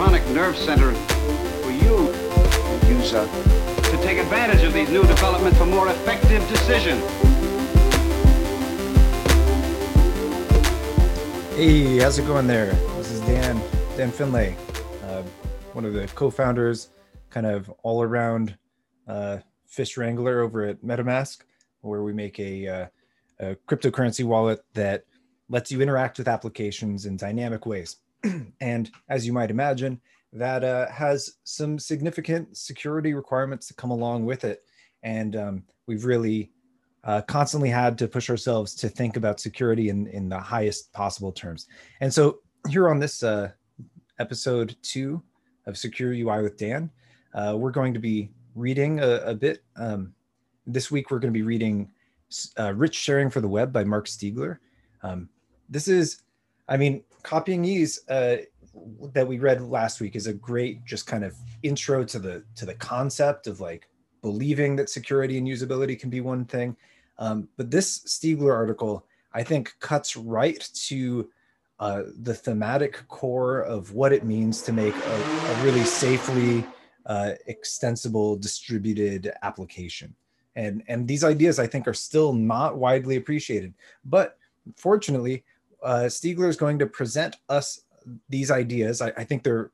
electronic nerve center for you, user, to take advantage of these new developments for more effective decisions. Hey, how's it going there? This is Dan Finlay, one of the co-founders, kind of all-around fish wrangler over at MetaMask, where we make a cryptocurrency wallet that lets you interact with applications in dynamic ways. And as you might imagine, that has some significant security requirements that come along with it. And we've really constantly had to push ourselves to think about security in the highest possible terms. And so here on this episode 2 of Secure UI with Dan, we're going to be reading a bit. This week, we're going to be reading Rich Sharing for the Web by Mark Stiegler. This is, I mean, Copying Ease that we read last week is a great just kind of intro to the concept of like believing that security and usability can be one thing. But this Stiegler article, I think, cuts right to the thematic core of what it means to make a really safely extensible distributed application. And these ideas, I think, are still not widely appreciated. But fortunately, Stiegler is going to present us these ideas. I think they're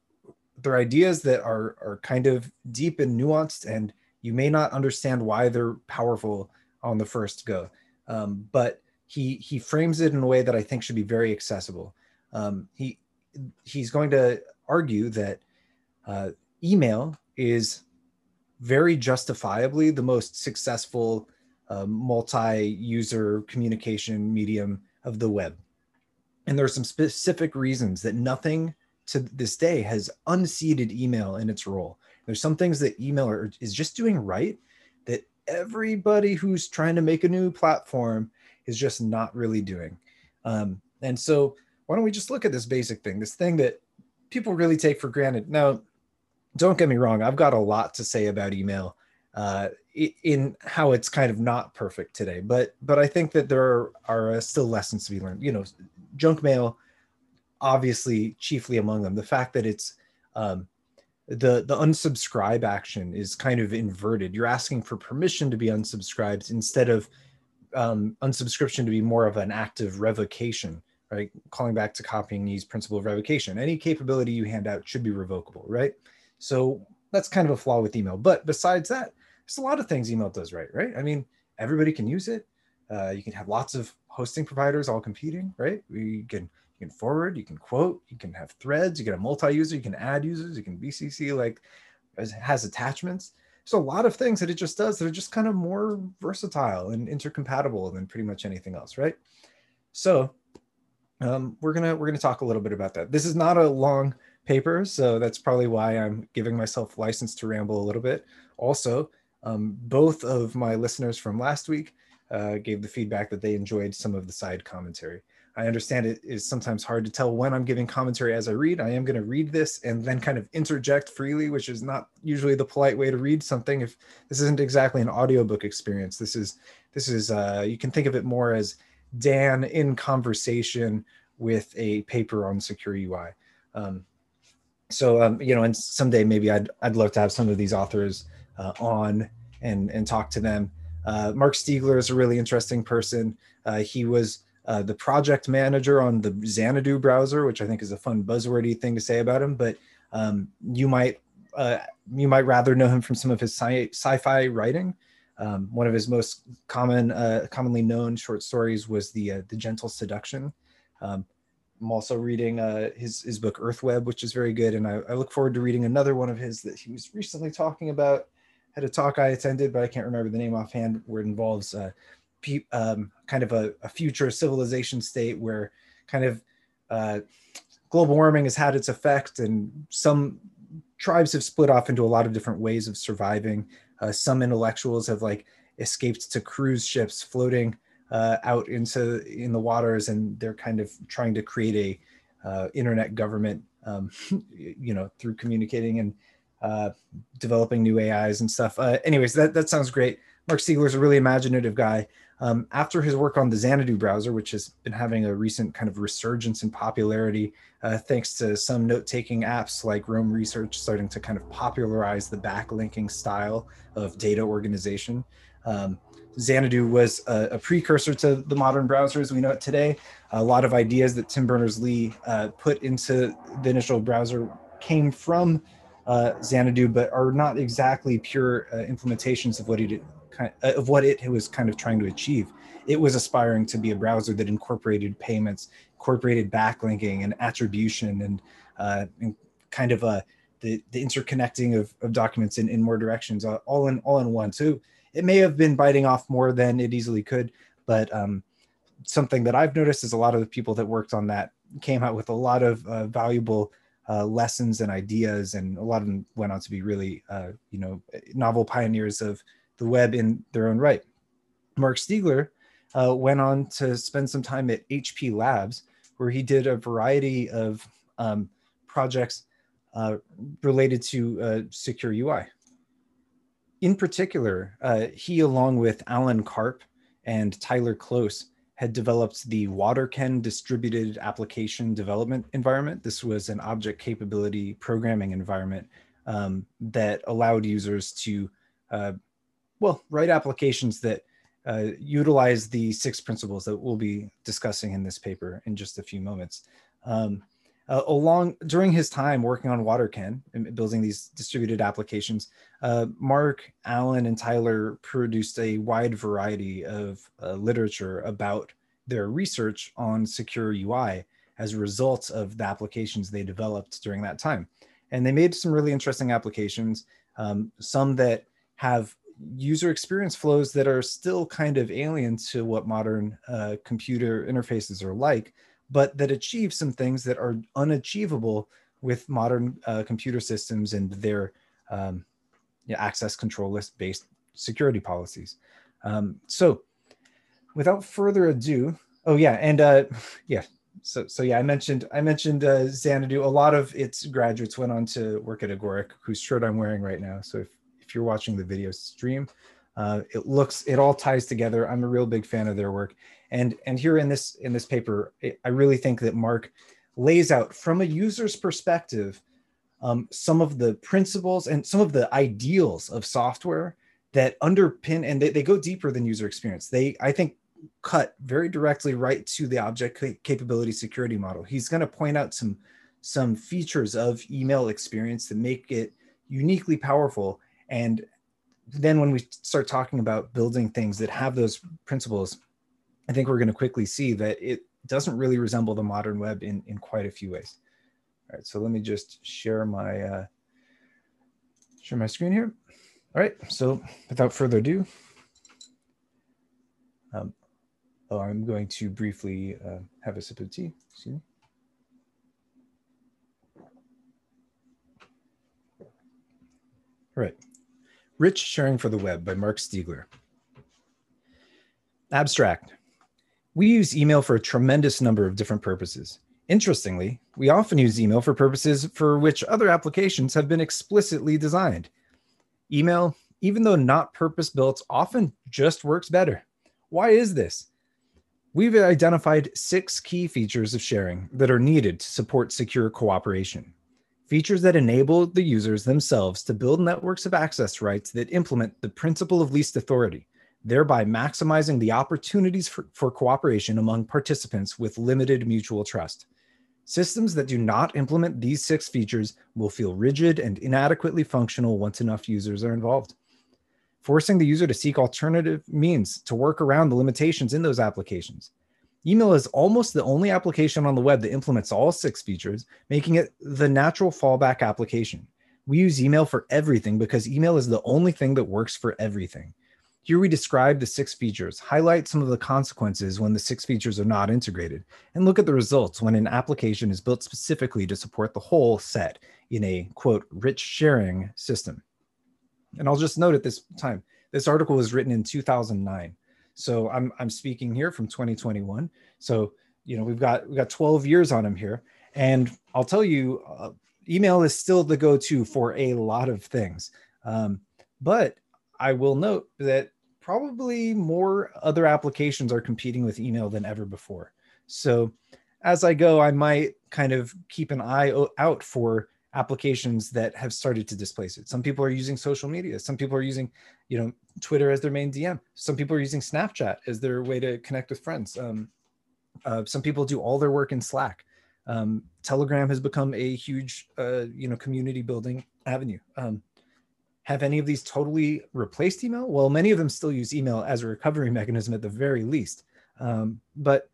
ideas that are kind of deep and nuanced, and you may not understand why they're powerful on the first go. But he frames it in a way that I think should be very accessible. He's going to argue that email is very justifiably the most successful multi-user communication medium of the web. And there are some specific reasons that nothing to this day has unseated email in its role. There's some things that email is just doing right that everybody who's trying to make a new platform is just not really doing. And so why don't we just look at this basic thing, this thing that people really take for granted. Now, don't get me wrong, I've got a lot to say about email in how it's kind of not perfect today, but I think that there are still lessons to be learned. You know, junk mail, obviously, chiefly among them. The fact that it's the unsubscribe action is kind of inverted. You're asking for permission to be unsubscribed instead of unsubscription to be more of an active revocation, right? Calling back to Copying Ease principle of revocation. Any capability you hand out should be revocable, right? So that's kind of a flaw with email. But besides that, there's a lot of things email does right, right? I mean, everybody can use it. You can have lots of hosting providers all competing, right? You can forward, you can quote, you can have threads, you can have multi-user, you can add users, you can BCC, like it has attachments. There's a lot of things that it just does that are just kind of more versatile and intercompatible than pretty much anything else, right? So we're gonna talk a little bit about that. This is not a long paper, so that's probably why I'm giving myself license to ramble a little bit. Also, both of my listeners from last week gave the feedback that they enjoyed some of the side commentary. I understand it is sometimes hard to tell when I'm giving commentary as I read. I am going to read this and then kind of interject freely, which is not usually the polite way to read something. If this isn't exactly an audiobook experience, this is you can think of it more as Dan in conversation with a paper on secure UI. So, you know, and someday maybe I'd love to have some of these authors on and talk to them. Mark Stiegler is a really interesting person. He was the project manager on the Xanadu browser, which I think is a fun buzzwordy thing to say about him. But you might rather know him from some of his sci-fi writing. One of his most commonly known short stories was the Gentle Seduction. I'm also reading his book Earth Web, which is very good, and I look forward to reading another one of his that he was recently talking about at a talk I attended, but I can't remember the name offhand, where it involves kind of a future civilization state where kind of global warming has had its effect, and some tribes have split off into a lot of different ways of surviving. Some intellectuals have like escaped to cruise ships floating out in the waters, and they're kind of trying to create a internet government, you know, through communicating and developing new AIs and stuff. Anyways, that sounds great. Mark Stiegler's a really imaginative guy. After his work on the Xanadu browser, which has been having a recent kind of resurgence in popularity, thanks to some note-taking apps like Roam Research starting to kind of popularize the backlinking style of data organization. Xanadu was a precursor to the modern browser as we know it today. A lot of ideas that Tim Berners-Lee put into the initial browser came from Xanadu, but are not exactly pure implementations of what he did. Of what it was kind of trying to achieve. It was aspiring to be a browser that incorporated payments, incorporated backlinking and attribution and kind of the interconnecting of documents in more directions, all in one. So it may have been biting off more than it easily could, but something that I've noticed is a lot of the people that worked on that came out with a lot of valuable lessons and ideas, and a lot of them went on to be really you know, novel pioneers of the web in their own right. Mark Stiegler went on to spend some time at HP Labs, where he did a variety of projects related to secure UI. In particular, he, along with Alan Karp and Tyler Close, had developed the Waterken distributed application development environment. This was an object capability programming environment that allowed users to well, write applications that utilize the 6 principles that we'll be discussing in this paper in just a few moments. During his time working on Waterken and building these distributed applications, Mark, Alan, and Tyler produced a wide variety of literature about their research on secure UI as a result of the applications they developed during that time. And they made some really interesting applications, some that have user experience flows that are still kind of alien to what modern computer interfaces are like, but that achieve some things that are unachievable with modern computer systems and their access control list-based security policies. So without further ado, oh yeah, and yeah, so yeah, I mentioned Xanadu. A lot of its graduates went on to work at Agoric, whose shirt I'm wearing right now. So if you're watching the video stream, it all ties together. I'm a real big fan of their work, and here in this paper, I really think that Mark lays out from a user's perspective some of the principles and some of the ideals of software that underpin, and they go deeper than user experience. They, I think, cut very directly right to the object capability security model. He's going to point out some features of email experience that make it uniquely powerful. And then when we start talking about building things that have those principles, I think we're going to quickly see that it doesn't really resemble the modern web in quite a few ways. All right, so let me just share my screen here. All right, so without further ado, I'm going to briefly have a sip of tea. Excuse me. All right. Rich Sharing for the Web by Mark Stiegler. Abstract. We use email for a tremendous number of different purposes. Interestingly, we often use email for purposes for which other applications have been explicitly designed. Email, even though not purpose-built, often just works better. Why is this? We've identified 6 key features of sharing that are needed to support secure cooperation. Features that enable the users themselves to build networks of access rights that implement the principle of least authority, thereby maximizing the opportunities for cooperation among participants with limited mutual trust. Systems that do not implement these 6 features will feel rigid and inadequately functional once enough users are involved. Forcing the user to seek alternative means to work around the limitations in those applications. Email is almost the only application on the web that implements all 6 features, making it the natural fallback application. We use email for everything because email is the only thing that works for everything. Here we describe the 6 features, highlight some of the consequences when the 6 features are not integrated, and look at the results when an application is built specifically to support the whole set in a, quote, rich sharing system. And I'll just note at this time, this article was written in 2009. So I'm speaking here from 2021. So, you know, we've got 12 years on him here, and I'll tell you, email is still the go-to for a lot of things. But I will note that probably more other applications are competing with email than ever before. So as I go, I might kind of keep an eye out for applications that have started to displace it. Some people are using social media. Some people are using, you know, Twitter as their main DM. Some people are using Snapchat as their way to connect with friends. Some people do all their work in Slack. Telegram has become a huge, you know, community building avenue. Have any of these totally replaced email? Well, many of them still use email as a recovery mechanism at the very least. But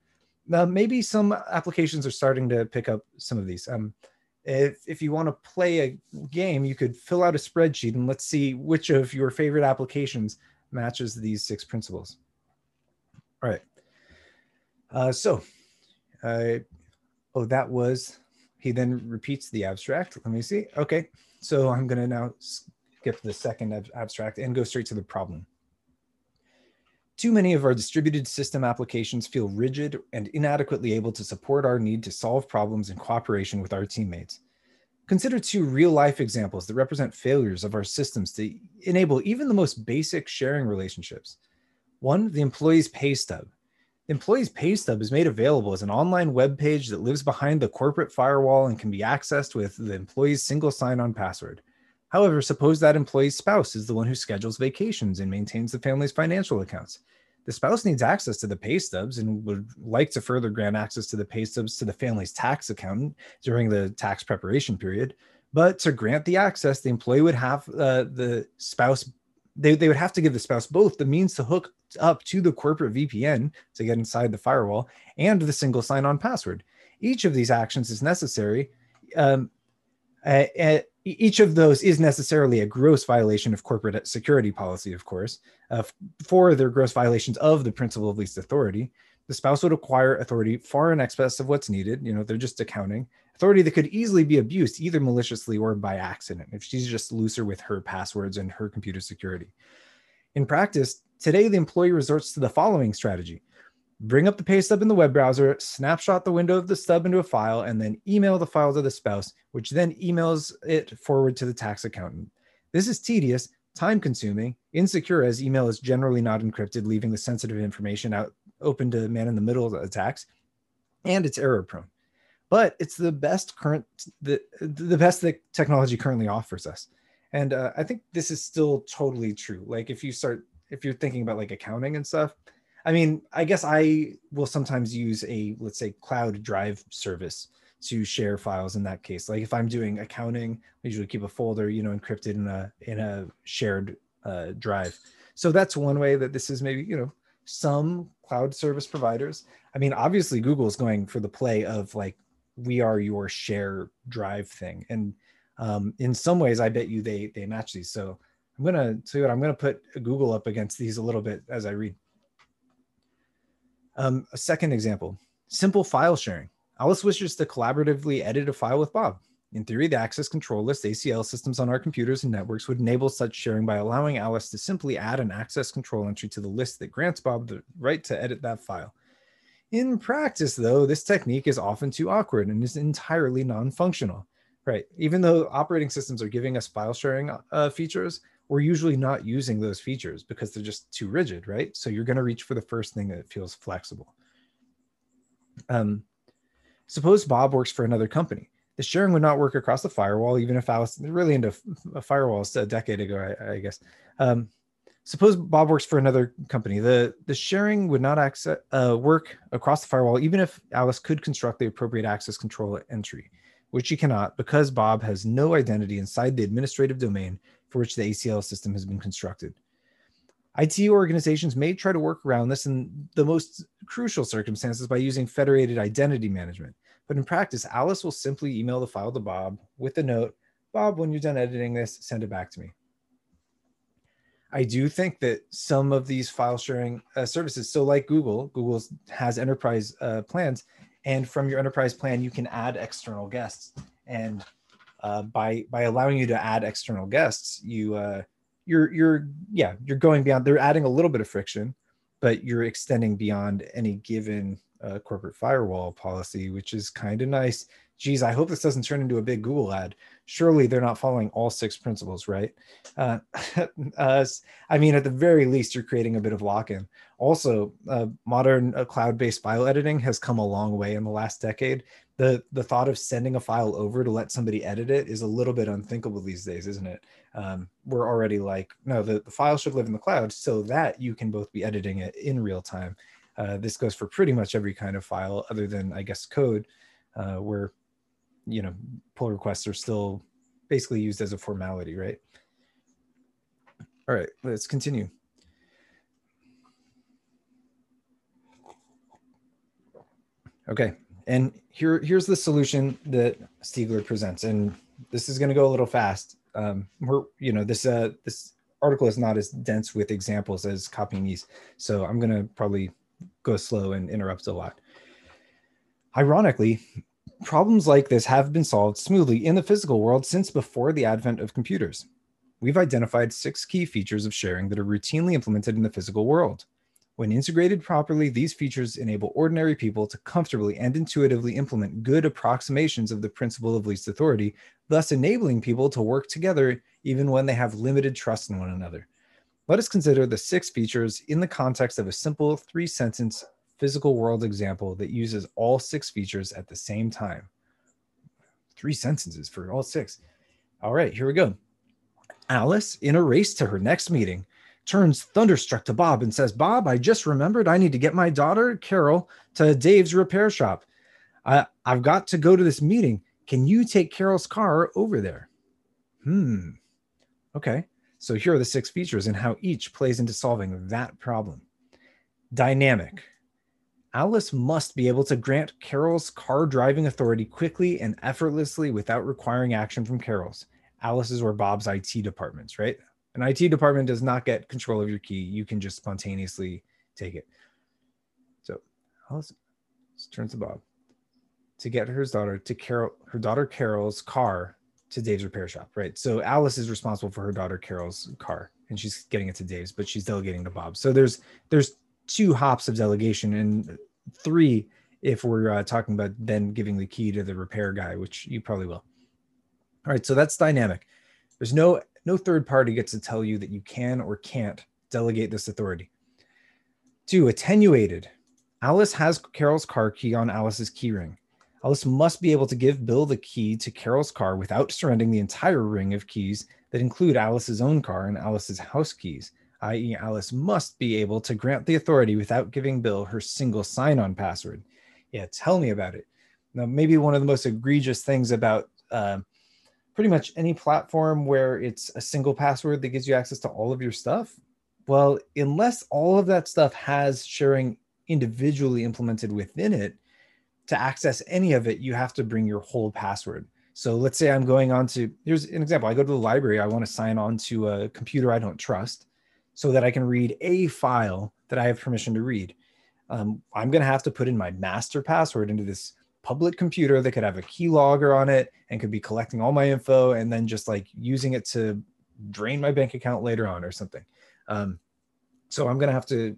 maybe some applications are starting to pick up some of these. If you want to play a game, you could fill out a spreadsheet and let's see which of your favorite applications matches these 6 principles. All right. Oh, that was, he then repeats the abstract. Let me see. Okay. So I'm going to now skip the second abstract and go straight to the problem. Too many of our distributed system applications feel rigid and inadequately able to support our need to solve problems in cooperation with our teammates. Consider 2 real-life examples that represent failures of our systems to enable even the most basic sharing relationships. 1, the employee's pay stub. The employee's pay stub is made available as an online web page that lives behind the corporate firewall and can be accessed with the employee's single sign-on password. However, suppose that employee's spouse is the one who schedules vacations and maintains the family's financial accounts. The spouse needs access to the pay stubs and would like to further grant access to the pay stubs to the family's tax accountant during the tax preparation period. But to grant the access, the employee would have they would have to give the spouse both the means to hook up to the corporate VPN to get inside the firewall and the single sign-on password. Each of these actions is necessary. Each of those is necessarily a gross violation of corporate security policy, of course, for their gross violations of the principle of least authority. The spouse would acquire authority far in excess of what's needed. You know, they're just accounting. Authority that could easily be abused either maliciously or by accident if she's just looser with her passwords and her computer security. In practice, today, the employee resorts to the following strategy. Bring up the pay stub in the web browser, snapshot the window of the stub into a file, and then email the file to the spouse, which then emails it forward to the tax accountant. This is tedious, time-consuming, insecure, as email is generally not encrypted, leaving the sensitive information out open to man-in-the-middle attacks, and it's error-prone. But it's the best that technology currently offers us. And I think this is still totally true. Like if you're thinking about like accounting and stuff, I mean, I guess I will sometimes use a, let's say, cloud drive service to share files in that case. Like if I'm doing accounting, I usually keep a folder, you know, encrypted in a shared drive. So that's one way that this is maybe, you know, some cloud service providers. I mean, obviously Google is going for the play of like, we are your share drive thing. And in some ways, I bet you they match these. So I'm going to tell you what, I'm going to put Google up against these a little bit as I read. A second example, simple file sharing. Alice wishes to collaboratively edit a file with Bob. In theory, the access control list ACL systems on our computers and networks would enable such sharing by allowing Alice to simply add an access control entry to the list that grants Bob the right to edit that file. In practice, though, this technique is often too awkward and is entirely non-functional, right? Even though operating systems are giving us file sharing features, we're usually not using those features because they're just too rigid, right? So you're going to reach for the first thing that feels flexible. Suppose Bob works for another company. The sharing would not work across the firewall, even if I was really into firewalls a decade ago, I guess. Suppose Bob works for another company. The sharing would not work across the firewall, even if Alice could construct the appropriate access control entry, which she cannot because Bob has no identity inside the administrative domain for which the ACL system has been constructed. IT organizations may try to work around this in the most crucial circumstances by using federated identity management. But in practice, Alice will simply email the file to Bob with the note, Bob, when you're done editing this, send it back to me. I do think that some of these file sharing services, so like Google has enterprise plans, and from your enterprise plan, you can add external guests. And by allowing you to add external guests, you're going beyond. They're adding a little bit of friction, but you're extending beyond any given corporate firewall policy, which is kind of nice geez, I hope this doesn't turn into a big Google ad. Surely they're not following all six principles, right? I mean, at the very least, you're creating a bit of lock-in. Also, modern cloud-based file editing has come a long way in the last decade. The thought of sending a file over to let somebody edit it is a little bit unthinkable these days, isn't it? We're already like, no, the file should live in the cloud so that you can both be editing it in real time. This goes for pretty much every kind of file other than, I guess, code, where, you know, pull requests are still basically used as a formality, right? All right, let's continue. Okay, and here's the solution that Stiegler presents, and this is going to go a little fast. This article is not as dense with examples as Copying Ease, so I'm going to probably go slow and interrupt a lot. Ironically, problems like this have been solved smoothly in the physical world since before the advent of computers. We've identified 6 key features of sharing that are routinely implemented in the physical world. When integrated properly, these features enable ordinary people to comfortably and intuitively implement good approximations of the principle of least authority, thus enabling people to work together even when they have limited trust in one another. Let us consider the 6 features in the context of a simple 3-sentence physical world example that uses all 6 features at the same time. 3 sentences for all 6. All right, here we go. Alice, in a race to her next meeting, turns thunderstruck to Bob and says, "Bob, I just remembered I need to get my daughter, Carol, to Dave's repair shop. I've got to go to this meeting. Can you take Carol's car over there?" Okay, so here are the 6 features and how each plays into solving that problem. Dynamic. Alice must be able to grant Carol's car driving authority quickly and effortlessly without requiring action from Carol's. Alice's or Bob's IT departments, right? An IT department does not get control of your key. You can just spontaneously take it. So Alice turns to Bob to get her daughter Carol's car to Dave's repair shop, right? So Alice is responsible for her daughter Carol's car, and she's getting it to Dave's, but she's delegating to Bob. So there's 2 hops of delegation, and 3 if we're talking about then giving the key to the repair guy, which you probably will. All right, so that's dynamic. There's no third party gets to tell you that you can or can't delegate this authority. 2, attenuated. Alice has Carol's car key on Alice's key ring. Alice must be able to give Bill the key to Carol's car without surrendering the entire ring of keys that include Alice's own car and Alice's house keys. i.e., Alice must be able to grant the authority without giving Bill her single sign-on password. Yeah, tell me about it. Now, maybe one of the most egregious things about pretty much any platform where it's a single password that gives you access to all of your stuff, well, unless all of that stuff has sharing individually implemented within it, to access any of it, you have to bring your whole password. So let's say I'm going on to, here's an example. I go to the library. I want to sign on to a computer I don't trust, so that I can read a file that I have permission to read. I'm going to have to put in my master password into this public computer that could have a keylogger on it and could be collecting all my info and then just like using it to drain my bank account later on or something. So I'm going to have to,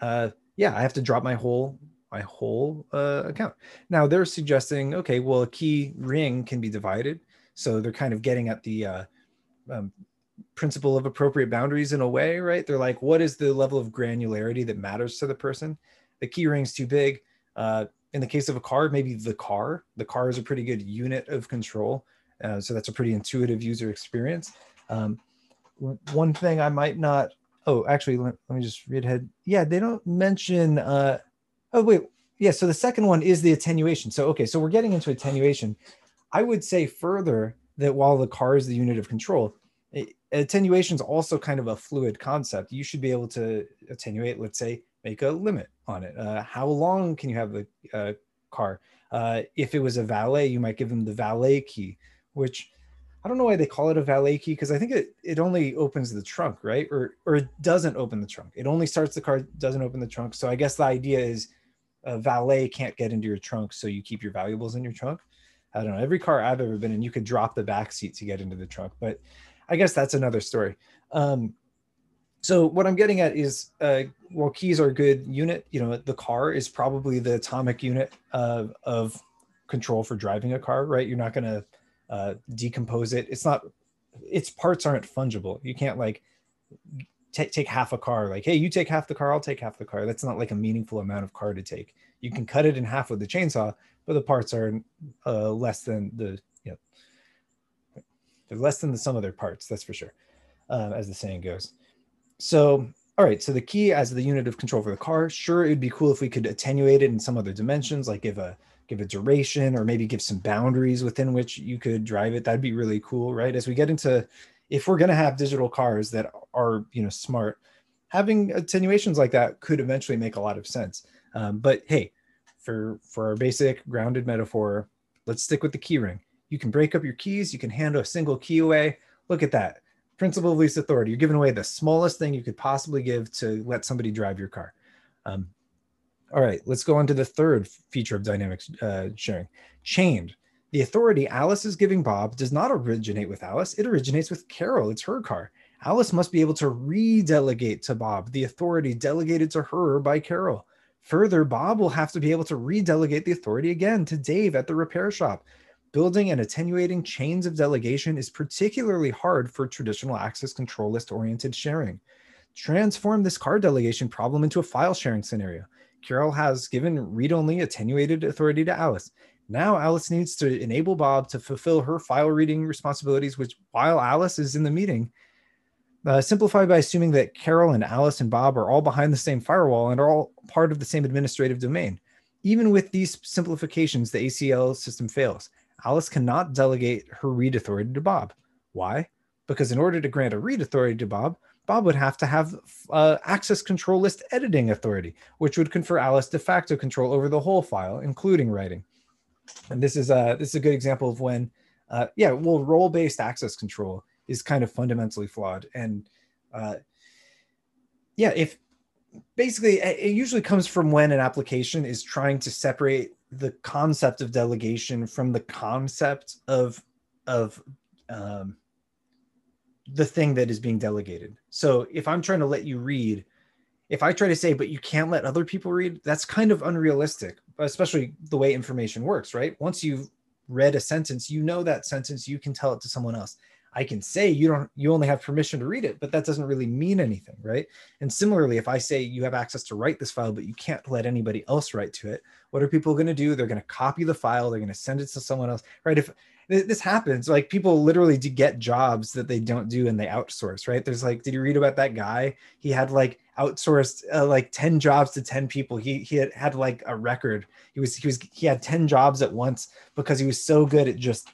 I have to drop my whole account. Now they're suggesting, okay, well, a key ring can be divided. So they're kind of getting at the principle of appropriate boundaries in a way, right? They're like, what is the level of granularity that matters to the person? The key ring's too big. In the case of a car, maybe the car is a pretty good unit of control. So that's a pretty intuitive user experience. One thing I might not, let me just read ahead. Yeah, they don't mention, so the second one is the attenuation. So, okay, so we're getting into attenuation. I would say further that while the car is the unit of control, attenuation is also kind of a fluid concept. You should be able to attenuate, let's say, make a limit on it. How long can you have the car? If it was a valet, you might give them the valet key, which I don't know why they call it a valet key, because I think it only opens the trunk, right? Or it doesn't open the trunk. It only starts the car, doesn't open the trunk. So I guess the idea is a valet can't get into your trunk, so you keep your valuables in your trunk. I don't know. Every car I've ever been in, you could drop the back seat to get into the trunk, but I guess that's another story. So what I'm getting at is, while keys are a good unit, you know, the car is probably the atomic unit of control for driving a car, right? You're not going to decompose it. It's not, its parts aren't fungible. You can't like take half a car, like, hey, you take half the car, I'll take half the car. That's not like a meaningful amount of car to take. You can cut it in half with the chainsaw, but the parts are less than the, you know, they're less than the sum of their parts, that's for sure, as the saying goes. So, all right, so the key as the unit of control for the car, sure, it'd be cool if we could attenuate it in some other dimensions, like give a duration or maybe give some boundaries within which you could drive it. That'd be really cool, right? As we get into, if we're gonna have digital cars that are, you know, smart, having attenuations like that could eventually make a lot of sense. But hey, for our basic grounded metaphor, let's stick with the key ring. You can break up your keys, you can hand a single key away. Look at that, principle of least authority. You're giving away the smallest thing you could possibly give to let somebody drive your car. All right, let's go on to the third feature of dynamic sharing, chained. The authority Alice is giving Bob does not originate with Alice. It originates with Carol. It's her car. Alice must be able to redelegate to Bob the authority delegated to her by Carol. Further, Bob will have to be able to redelegate the authority again to Dave at the repair shop. Building and attenuating chains of delegation is particularly hard for traditional access control list-oriented sharing. Transform this car delegation problem into a file sharing scenario. Carol has given read-only attenuated authority to Alice. Now Alice needs to enable Bob to fulfill her file reading responsibilities, which while Alice is in the meeting, simplify by assuming that Carol and Alice and Bob are all behind the same firewall and are all part of the same administrative domain. Even with these simplifications, the ACL system fails. Alice cannot delegate her read authority to Bob. Why? Because in order to grant a read authority to Bob, Bob would have to have access control list editing authority, which would confer Alice de facto control over the whole file, including writing. And this is a good example of when, yeah, well, role-based access control is kind of fundamentally flawed. And yeah, if basically, it usually comes from when an application is trying to separate the concept of delegation from the concept of the thing that is being delegated. So if I'm trying to let you read, if I try to say, but you can't let other people read, that's kind of unrealistic, especially the way information works, right? Once you've read a sentence, you know that sentence, you can tell it to someone else. I can say you only have permission to read it, but that doesn't really mean anything, right? And similarly, if I say you have access to write this file, but you can't let anybody else write to it, what are people gonna do? They're gonna copy the file, they're gonna send it to someone else, right? If this happens, like people literally get jobs that they don't do and they outsource, right? There's like, did you read about that guy? He had like outsourced like 10 jobs to 10 people. He had like a record. He had 10 jobs at once because he was so good at just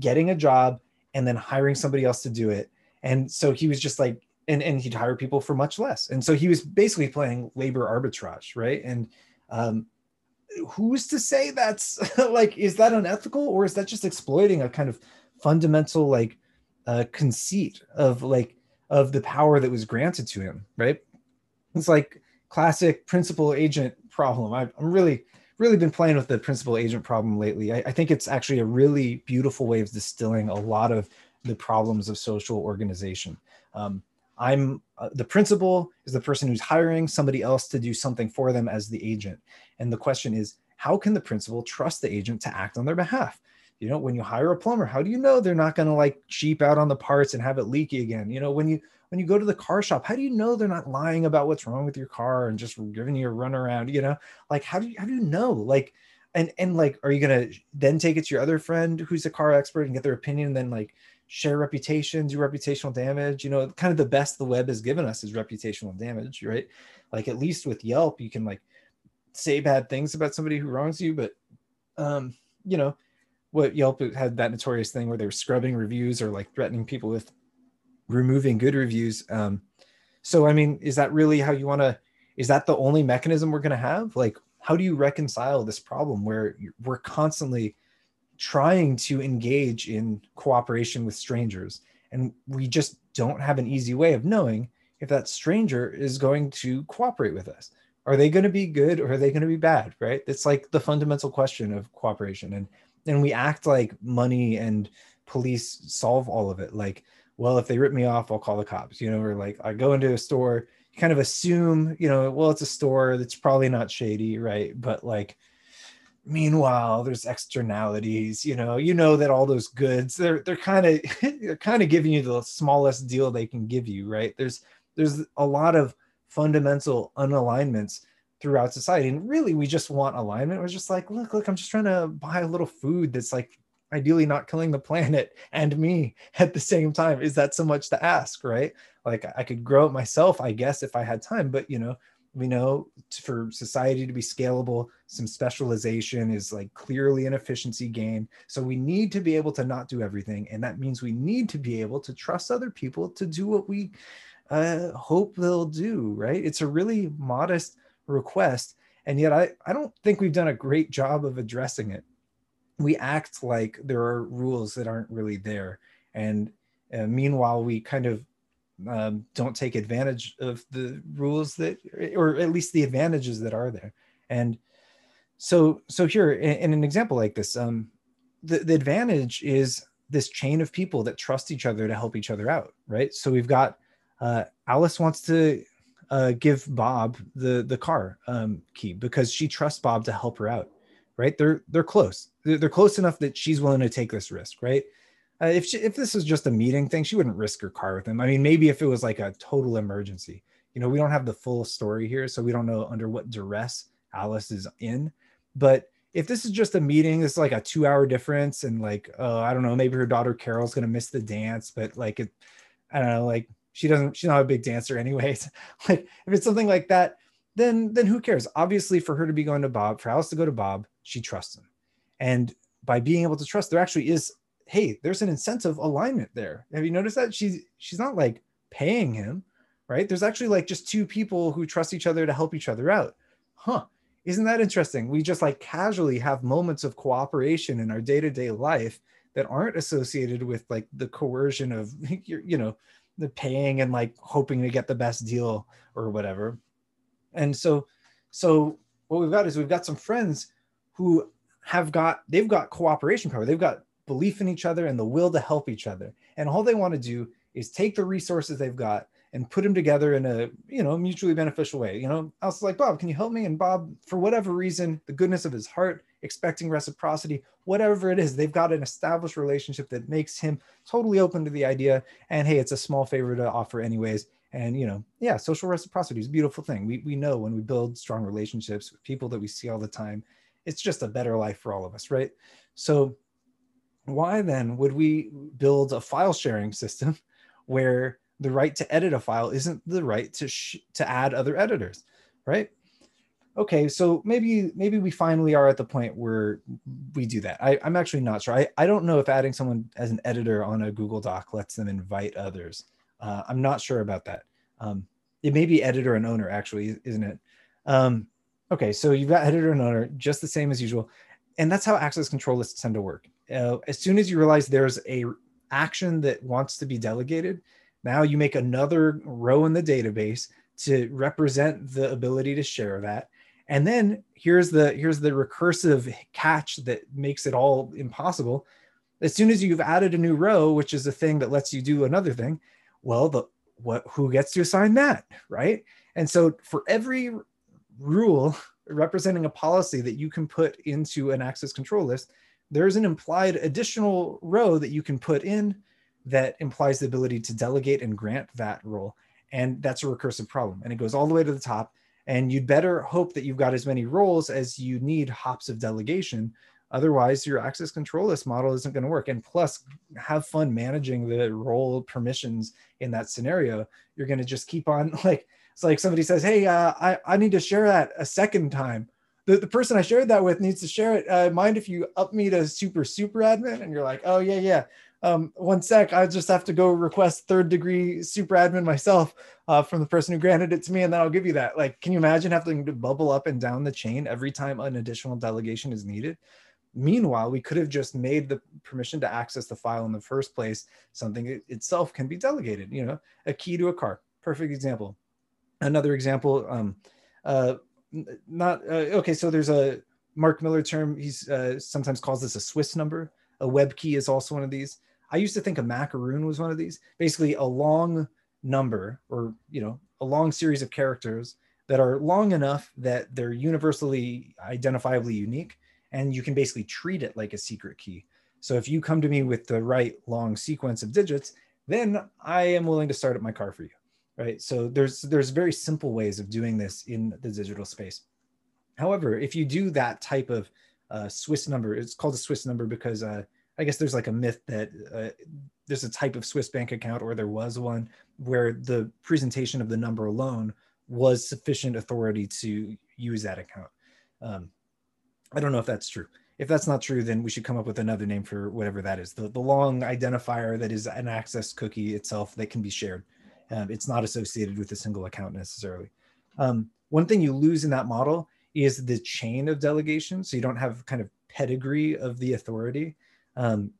getting a job and then hiring somebody else to do it. And so he was just like, and he'd hire people for much less. And so he was basically playing labor arbitrage, right? And who's to say that's like, is that unethical, or is that just exploiting a kind of fundamental like conceit of the power that was granted to him, right? It's like classic principal agent problem. I'm really been playing with the principal agent problem lately. I think it's actually a really beautiful way of distilling a lot of the problems of social organization. The principal is the person who's hiring somebody else to do something for them as the agent. And the question is, how can the principal trust the agent to act on their behalf? You know, when you hire a plumber, how do you know they're not going to like cheap out on the parts and have it leaky again? You know, when you go to the car shop, how do you know they're not lying about what's wrong with your car and just giving you a runaround? You know, like, how do you know? Like, and like, are you going to then take it to your other friend who's a car expert and get their opinion and then like share reputation, do reputational damage? You know, kind of the best the web has given us is reputational damage, right? Like at least with Yelp, you can like say bad things about somebody who wrongs you, but you know, what Yelp had that notorious thing where they were scrubbing reviews or like threatening people with removing good reviews. So, I mean, is that really how you want to, is that the only mechanism we're going to have? Like, how do you reconcile this problem where we're constantly trying to engage in cooperation with strangers, and we just don't have an easy way of knowing if that stranger is going to cooperate with us? Are they going to be good or are they going to be bad, right? It's like the fundamental question of cooperation. And we act like money and police solve all of it. Like, well, if they rip me off, I'll call the cops, you know, or like I go into a store, you kind of assume, you know, well, it's a store that's probably not shady, right? But like, Meanwhile, there's externalities, you know that all those goods, they're kind of giving you the smallest deal they can give you, right? There's a lot of fundamental unalignments throughout society. And really, we just want alignment. We're just like, look, I'm just trying to buy a little food that's like ideally not killing the planet and me at the same time. Is that so much to ask, right? Like, I could grow it myself, I guess, if I had time, but we know for society to be scalable, some specialization is like clearly an efficiency gain. So we need to be able to not do everything. And that means we need to be able to trust other people to do what we hope they'll do, right? It's a really modest request. And yet I don't think we've done a great job of addressing it. We act like there are rules that aren't really there. And meanwhile, we kind of don't take advantage of the rules that, or at least the advantages that are there. And so here in an example like this, the advantage is this chain of people that trust each other to help each other out, right? So we've got Alice wants to give Bob the car key because she trusts Bob to help her out, right? They're close. They're close enough that she's willing to take this risk, right? If this was just a meeting thing, she wouldn't risk her car with him. I mean, maybe if it was like a total emergency, we don't have the full story here, so we don't know under what duress Alice is in. But if this is just a meeting, it's like a 2-hour difference, and like, I don't know, maybe her daughter Carol's gonna miss the dance, but like, I don't know, like she's not a big dancer anyways. Like if it's something like that, then who cares? Obviously, for her to be going to Bob, for Alice to go to Bob, she trusts him, and by being able to trust, there actually is. Hey, there's an incentive alignment there. Have you noticed that? She's not like paying him, right? There's actually like just two people who trust each other to help each other out. Huh, isn't that interesting? We just like casually have moments of cooperation in our day-to-day life that aren't associated with like the coercion of, the paying and like hoping to get the best deal or whatever. And so what we've got is we've got some friends who they've got cooperation power. They've got belief in each other and the will to help each other. And all they want to do is take the resources they've got and put them together in a, mutually beneficial way. Alice is like, Bob, can you help me? And Bob, for whatever reason, the goodness of his heart, expecting reciprocity, whatever it is, they've got an established relationship that makes him totally open to the idea. And hey, it's a small favor to offer anyways. And, yeah, social reciprocity is a beautiful thing. We know when we build strong relationships with people that we see all the time, it's just a better life for all of us, right? So why then would we build a file sharing system where the right to edit a file isn't the right to add other editors, right? Okay, so maybe we finally are at the point where we do that. I'm actually not sure. I don't know if adding someone as an editor on a Google Doc lets them invite others. I'm not sure about that. It may be editor and owner actually, isn't it? Okay, so you've got editor and owner, just the same as usual. And that's how access control lists tend to work. As soon as you realize there's an action that wants to be delegated, now you make another row in the database to represent the ability to share that. And then here's the recursive catch that makes it all impossible. As soon as you've added a new row, which is a thing that lets you do another thing, well, who gets to assign that, right? And so for every rule representing a policy that you can put into an access control list, there's an implied additional row that you can put in that implies the ability to delegate and grant that role. And that's a recursive problem. And it goes all the way to the top. And you'd better hope that you've got as many roles as you need hops of delegation. Otherwise, your access control list model isn't going to work. And plus, have fun managing the role permissions in that scenario. You're going to just keep on like, it's like somebody says, hey, I need to share that a second time. The person I shared that with needs to share it. Mind if you up me to super admin? And you're like, oh yeah. One sec, I just have to go request 3rd degree super admin myself from the person who granted it to me. And then I'll give you that. Like, can you imagine having to bubble up and down the chain every time an additional delegation is needed? Meanwhile, we could have just made the permission to access the file in the first place something itself can be delegated, a key to a car, perfect example. Another example, okay, so there's a Mark Miller term. He's sometimes calls this a Swiss number. A web key is also one of these. I used to think a macaroon was one of these. Basically, a long number or a long series of characters that are long enough that they're universally identifiably unique, and you can basically treat it like a secret key. So if you come to me with the right long sequence of digits, then I am willing to start up my car for you, right? So there's very simple ways of doing this in the digital space. However, if you do that type of Swiss number, it's called a Swiss number because I guess there's like a myth that there's a type of Swiss bank account, or there was one, where the presentation of the number alone was sufficient authority to use that account. I don't know if that's true. If that's not true, then we should come up with another name for whatever that is. The long identifier that is an access cookie itself that can be shared. It's not associated with a single account necessarily. One thing you lose in that model is the chain of delegation. So you don't have kind of pedigree of the authority.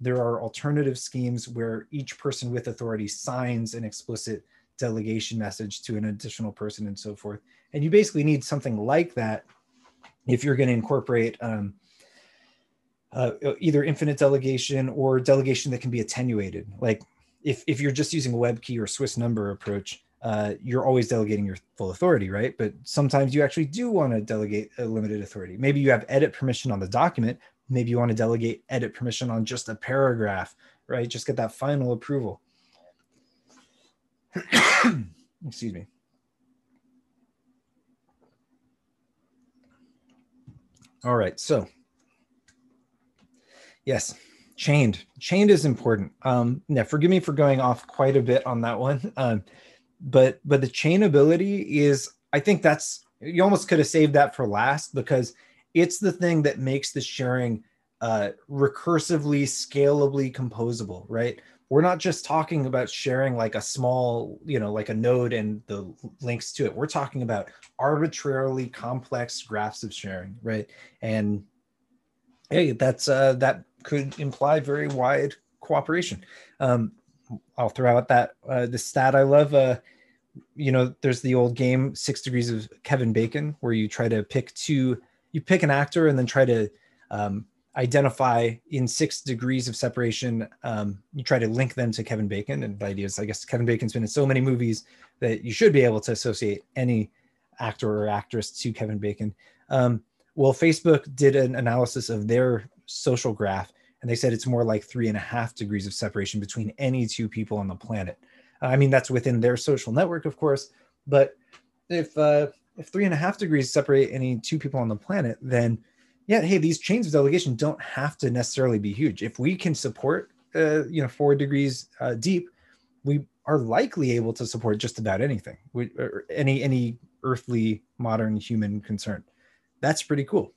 There are alternative schemes where each person with authority signs an explicit delegation message to an additional person and so forth. And you basically need something like that if you're going to incorporate either infinite delegation or delegation that can be attenuated. Like if you're just using a web key or Swiss number approach, you're always delegating your full authority, right? But sometimes you actually do want to delegate a limited authority. Maybe you have edit permission on the document. Maybe you want to delegate edit permission on just a paragraph, right? Just get that final approval. Excuse me. All right, so yes, chained. Chained is important. Now, forgive me for going off quite a bit on that one, but the chainability is, I think that's, you almost could have saved that for last, because it's the thing that makes the sharing recursively, scalably composable, right? We're not just talking about sharing like a small, you know, like a node and the links to it. We're talking about arbitrarily complex graphs of sharing, right? And hey, that's that could imply very wide cooperation. I'll throw out that the stat I love. You know, there's the old game 6 Degrees of Kevin Bacon, where you try to pick you pick an actor and then try to identify in 6 degrees of separation. You try to link them to Kevin Bacon, and the idea is, I guess, Kevin Bacon's been in so many movies that you should be able to associate any actor or actress to Kevin Bacon. Well, Facebook did an analysis of their social graph, and they said it's more like 3.5 degrees of separation between any two people on the planet. I mean, that's within their social network, of course, but if 3.5 degrees separate any two people on the planet, then yeah, hey, these chains of delegation don't have to necessarily be huge. If we can support, you know, 4 degrees deep, we are likely able to support just about anything, or any earthly modern human concern. That's pretty cool.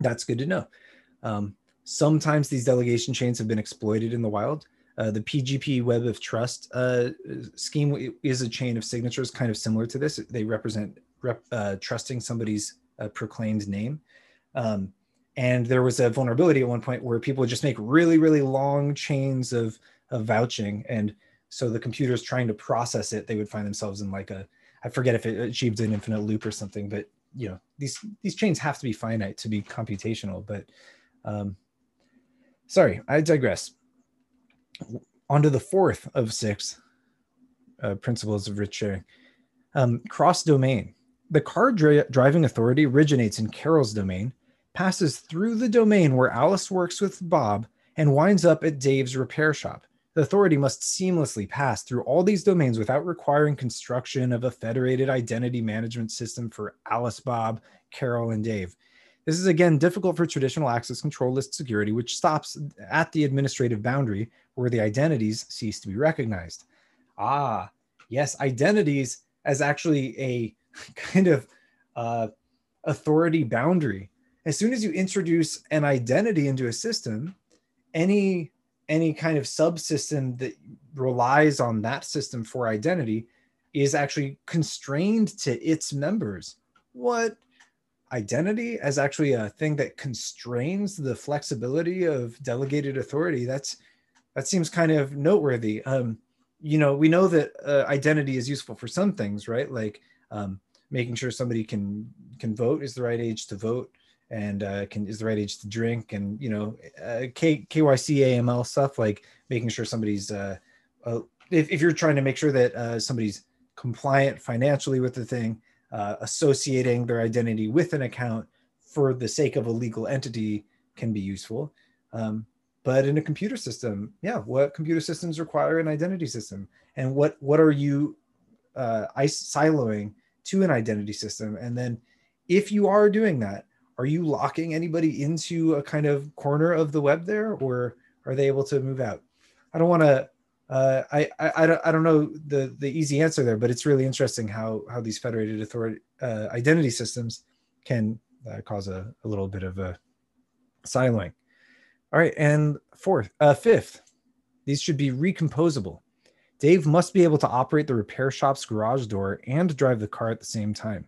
That's good to know. Sometimes these delegation chains have been exploited in the wild. The PGP Web of Trust scheme is a chain of signatures kind of similar to this. They represent trusting somebody's proclaimed name. And there was a vulnerability at one point where people would just make really, really long chains of vouching. And so the computers trying to process it, they would find themselves in like a, I forget if it achieved an infinite loop or something, but you know, these chains have to be finite to be computational, but sorry, I digress. On to the fourth of six principles of rich sharing, cross-domain. The car driving authority originates in Carol's domain, passes through the domain where Alice works with Bob, and winds up at Dave's repair shop. The authority must seamlessly pass through all these domains without requiring construction of a federated identity management system for Alice, Bob, Carol, and Dave. This is again difficult for traditional access control list security, which stops at the administrative boundary where the identities cease to be recognized. Ah, yes, identities as actually a kind of authority boundary. As soon as you introduce an identity into a system, any kind of subsystem that relies on that system for identity is actually constrained to its members. What? Identity as actually a thing that constrains the flexibility of delegated authority? That seems kind of noteworthy. You know, we know that identity is useful for some things, right? Like making sure somebody can vote, is the right age to vote, and is the right age to drink, and you know, KYC AML stuff, like making sure somebody's if you're trying to make sure that somebody's compliant financially with the thing, associating their identity with an account, for the sake of a legal entity can be useful. But in a computer system, yeah, what computer systems require an identity system? And what are you siloing to an identity system? And then if you are doing that, are you locking anybody into a kind of corner of the web there, or are they able to move out? I don't want to, I don't know the easy answer there, but it's really interesting how these federated authority identity systems can cause a little bit of a siloing. All right, and fifth, these should be recomposable. Dave must be able to operate the repair shop's garage door and drive the car at the same time.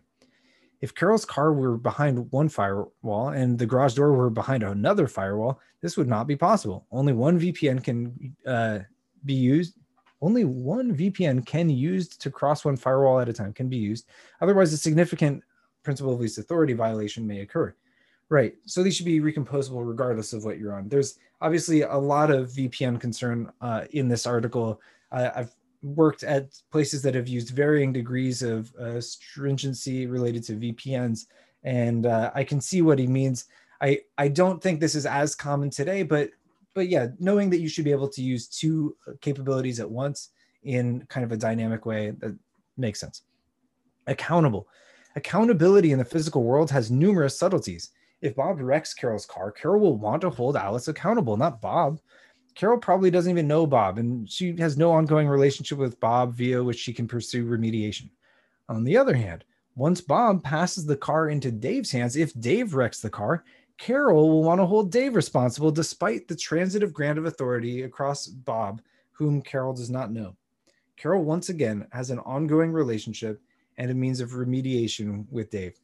If Carol's car were behind one firewall and the garage door were behind another firewall, this would not be possible. Only one VPN can be used. Only one VPN can used to cross one firewall at a time can be used. Otherwise, a significant principle of least authority violation may occur. Right, so these should be recomposable regardless of what you're on. There's obviously a lot of VPN concern in this article. I've worked at places that have used varying degrees of stringency related to VPNs, and I can see what he means. I don't think this is as common today, but yeah, knowing that you should be able to use two capabilities at once in kind of a dynamic way, that makes sense. Accountable. Accountability in the physical world has numerous subtleties. If Bob wrecks Carol's car, Carol will want to hold Alice accountable, not Bob. Carol probably doesn't even know Bob, and she has no ongoing relationship with Bob via which she can pursue remediation. On the other hand, once Bob passes the car into Dave's hands, if Dave wrecks the car, Carol will want to hold Dave responsible despite the transitive grant of authority across Bob, whom Carol does not know. Carol once again has an ongoing relationship and a means of remediation with Dave.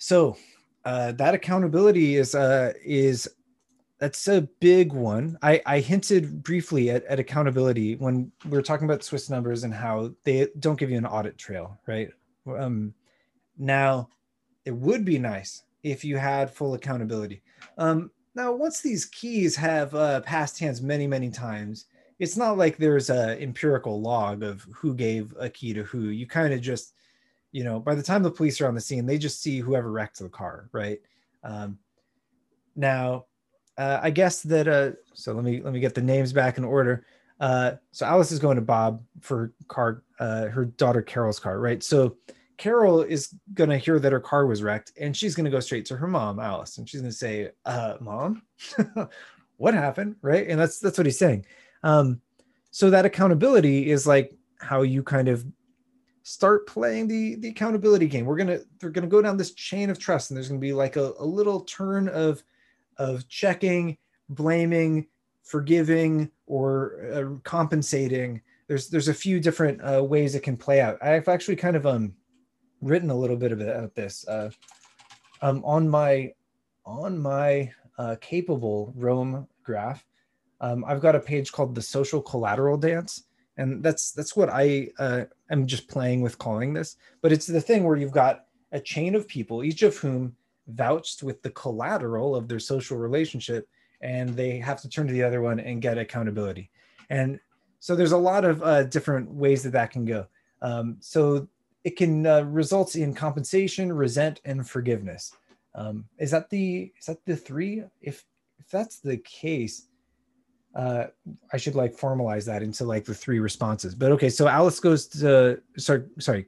So that accountability is that's a big one. I hinted briefly at accountability when we were talking about Swiss numbers and how they don't give you an audit trail, right? Now, it would be nice if you had full accountability. Now, once these keys have passed hands many, many times, it's not like there's an empirical log of who gave a key to who. You kind of just, you know, by the time the police are on the scene, they just see whoever wrecked the car, right? I guess that, so let me get the names back in order. So Alice is going to Bob for car, her daughter Carol's car, right? So Carol is going to hear that her car was wrecked, and she's going to go straight to her mom, Alice, and she's going to say, Mom, what happened, right? And that's what he's saying. So that accountability is like how you kind of start playing the accountability game. They're gonna go down this chain of trust, and there's gonna be like a little turn of checking, blaming, forgiving, or compensating. There's a few different ways it can play out. I've actually kind of written a little bit about this on my capable Roam graph. I've got a page called the social collateral dance. And that's what I am just playing with calling this, but it's the thing where you've got a chain of people, each of whom vouched with the collateral of their social relationship, and they have to turn to the other one and get accountability. And so there's a lot of different ways that can go. So it can result in compensation, resent, and forgiveness. Is that the three? If that's the case, I should like formalize that into like the three responses, but okay. So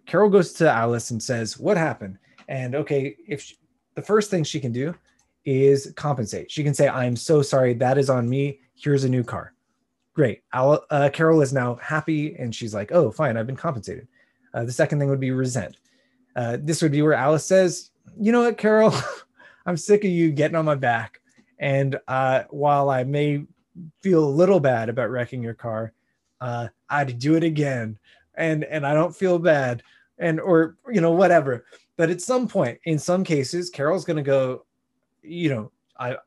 Carol goes to Alice and says, what happened? And okay, the first thing she can do is compensate. She can say, I'm so sorry. That is on me. Here's a new car. Great. Carol is now happy. And she's like, oh, fine. I've been compensated. The second thing would be resent. This would be where Alice says, you know what, Carol, I'm sick of you getting on my back. And, while I may feel a little bad about wrecking your car, I'd do it again, and I don't feel bad, and or you know whatever. But at some point, in some cases, Carol's gonna go, you know,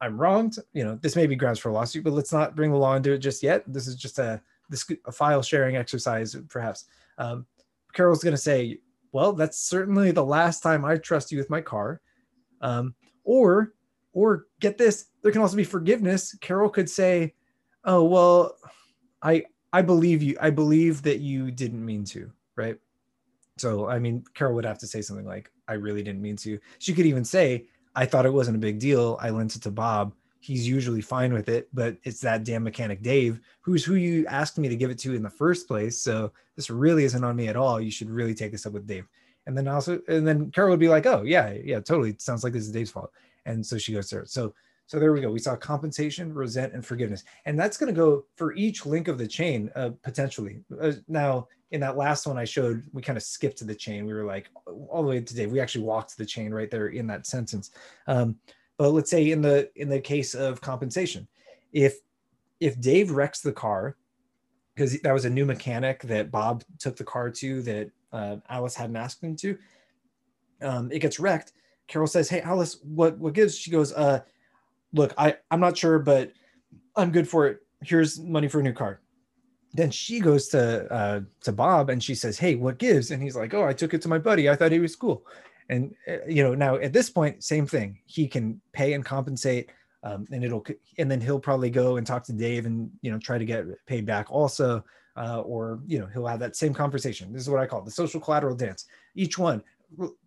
I'm wronged. You know, this may be grounds for a lawsuit, but let's not bring the law into it just yet. This is just a file sharing exercise, perhaps. Carol's gonna say, well, that's certainly the last time I trust you with my car, or get this, there can also be forgiveness. Carol could say, oh, well, I believe you. I believe that you didn't mean to, right? So, I mean, Carol would have to say something like, I really didn't mean to. She could even say, I thought it wasn't a big deal. I lent it to Bob. He's usually fine with it, but it's that damn mechanic Dave, who's who you asked me to give it to in the first place. So this really isn't on me at all. You should really take this up with Dave. And then also, and then Carol would be like, oh yeah, totally. It sounds like this is Dave's fault. And so she goes there. So there we go. We saw compensation, resent, and forgiveness. And that's going to go for each link of the chain, potentially. Now, in that last one I showed, we kind of skipped to the chain. We were like all the way to Dave. We actually walked the chain right there in that sentence. But let's say in the case of compensation, if Dave wrecks the car, because that was a new mechanic that Bob took the car to that Alice hadn't asked him to, it gets wrecked. Carol says, hey, Alice, what gives? She goes, look, I'm not sure, but I'm good for it. Here's money for a new car. Then she goes to Bob and she says, hey, what gives? And he's like, oh, I took it to my buddy. I thought he was cool. And, now at this point, same thing. He can pay and compensate, and then he'll probably go and talk to Dave and, try to get paid back also. Or he'll have that same conversation. This is what I call the social collateral dance. Each one,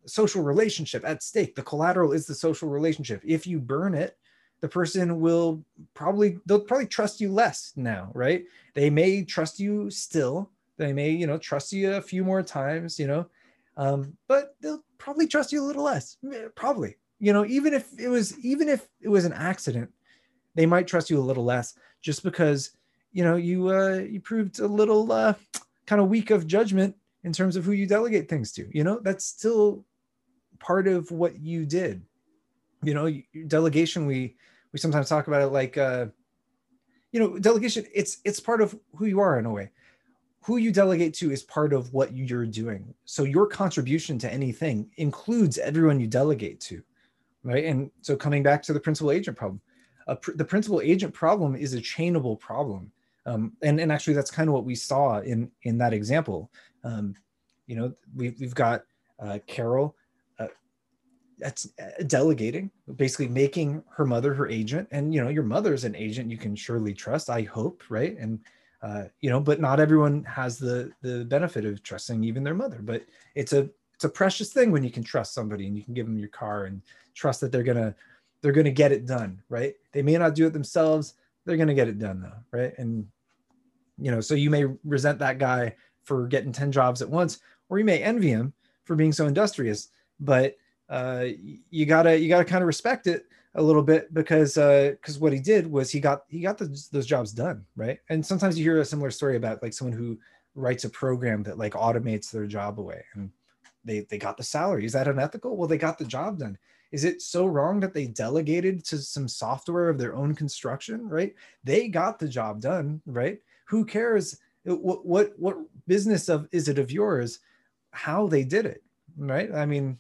social relationship at stake. The collateral is the social relationship. If you burn it, the person will they'll probably trust you less now, right? They may trust you still. They may, trust you a few more times, but they'll probably trust you a little less. Probably, even if it was an accident, they might trust you a little less just because, you proved a little kind of weak of judgment in terms of who you delegate things to. That's still part of what you did. Delegation, we sometimes talk about it like, delegation, it's part of who you are in a way. Who you delegate to is part of what you're doing. So your contribution to anything includes everyone you delegate to, right? And so coming back to the principal agent problem, the principal agent problem is a chainable problem. And actually that's kind of what we saw in that example. We've got Carol that's delegating, basically making her mother her agent. And, your mother's an agent you can surely trust, I hope, right? And but not everyone has the benefit of trusting even their mother. But it's a precious thing when you can trust somebody and you can give them your car and trust that they're gonna get it done, right? They may not do it themselves, they're gonna get it done though, right? And so you may resent that guy for getting 10 jobs at once, or you may envy him for being so industrious. But you gotta kind of respect it a little bit because what he did was he got those jobs done, right? And sometimes you hear a similar story about like someone who writes a program that like automates their job away and they got the salary. Is that unethical? Well, they got the job done. Is it so wrong that they delegated to some software of their own construction, right? They got the job done, right? Who cares? What business is it of yours how they did it, right? I mean,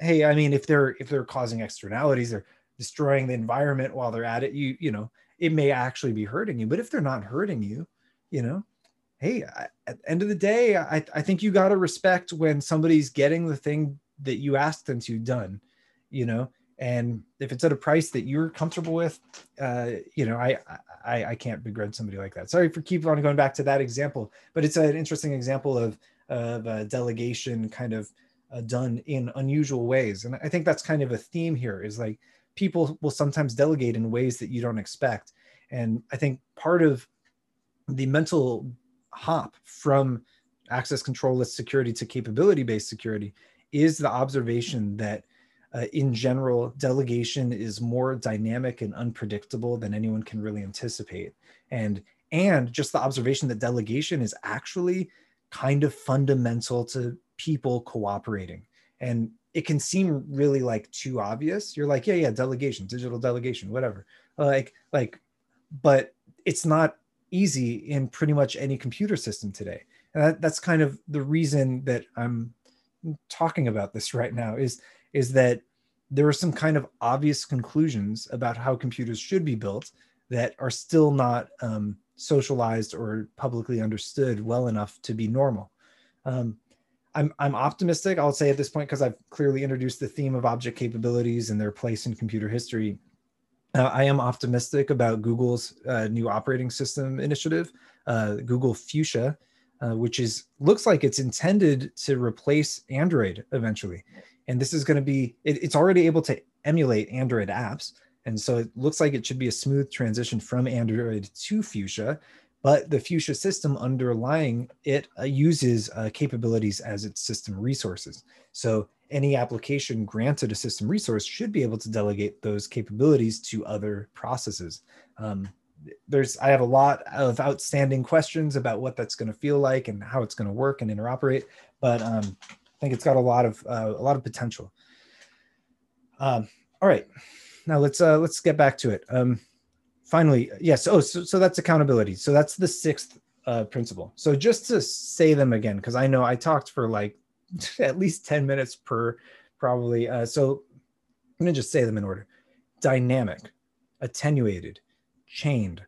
hey, if they're causing externalities or destroying the environment while they're at it, it may actually be hurting you. But if they're not hurting you, hey, at the end of the day, I think you got to respect when somebody's getting the thing that you asked them to done, and if it's at a price that you're comfortable with, I can't begrudge somebody like that. Sorry for keep on going back to that example, but it's an interesting example of delegation kind of done in unusual ways. And I think that's kind of a theme here is like, people will sometimes delegate in ways that you don't expect. And I think part of the mental hop from access control-less security to capability-based security is the observation that in general, delegation is more dynamic and unpredictable than anyone can really anticipate. And just the observation that delegation is actually kind of fundamental to people cooperating. And it can seem really like too obvious. You're like, yeah, delegation, digital delegation, whatever. But it's not easy in pretty much any computer system today. And that's kind of the reason that I'm talking about this right now is that there are some kind of obvious conclusions about how computers should be built that are still not socialized or publicly understood well enough to be normal. I'm optimistic, I'll say at this point, because I've clearly introduced the theme of object capabilities and their place in computer history. I am optimistic about Google's new operating system initiative, Google Fuchsia, which looks like it's intended to replace Android eventually. And this is going to be, it's already able to emulate Android apps. And so it looks like it should be a smooth transition from Android to Fuchsia, but the Fuchsia system underlying it uses capabilities as its system resources. So any application granted a system resource should be able to delegate those capabilities to other processes. I have a lot of outstanding questions about what that's going to feel like and how it's going to work and interoperate, but I think it's got a lot of potential. All right, now let's get back to it. Finally, yes. Oh, so that's accountability. So that's the sixth principle. So just to say them again, because I know I talked for like at least 10 minutes per probably. So I'm gonna just say them in order: dynamic, attenuated, chained,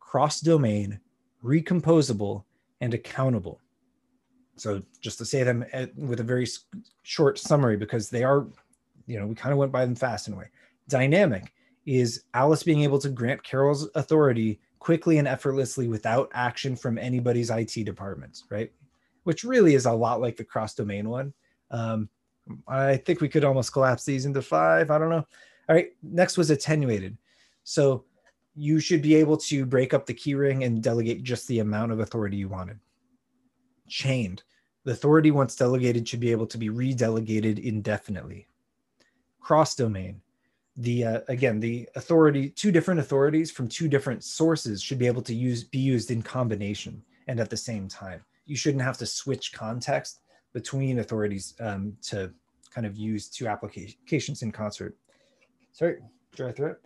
cross-domain, recomposable, and accountable. So just to say them with a very short summary, because they are, you know, we kind of went by them fast in a way. Dynamic is Alice being able to grant Carol's authority quickly and effortlessly without action from anybody's IT departments, right? Which really is a lot like the cross-domain one. I think we could almost collapse these into 5, I don't know. All right, next was attenuated. So you should be able to break up the key ring and delegate just the amount of authority you wanted. Chained, the authority once delegated should be able to be redelegated indefinitely. Cross-domain, the authority, 2 different authorities from 2 different sources should be able to be used in combination and at the same time. You shouldn't have to switch context between authorities to kind of use 2 applications in concert. Sorry, dry throat.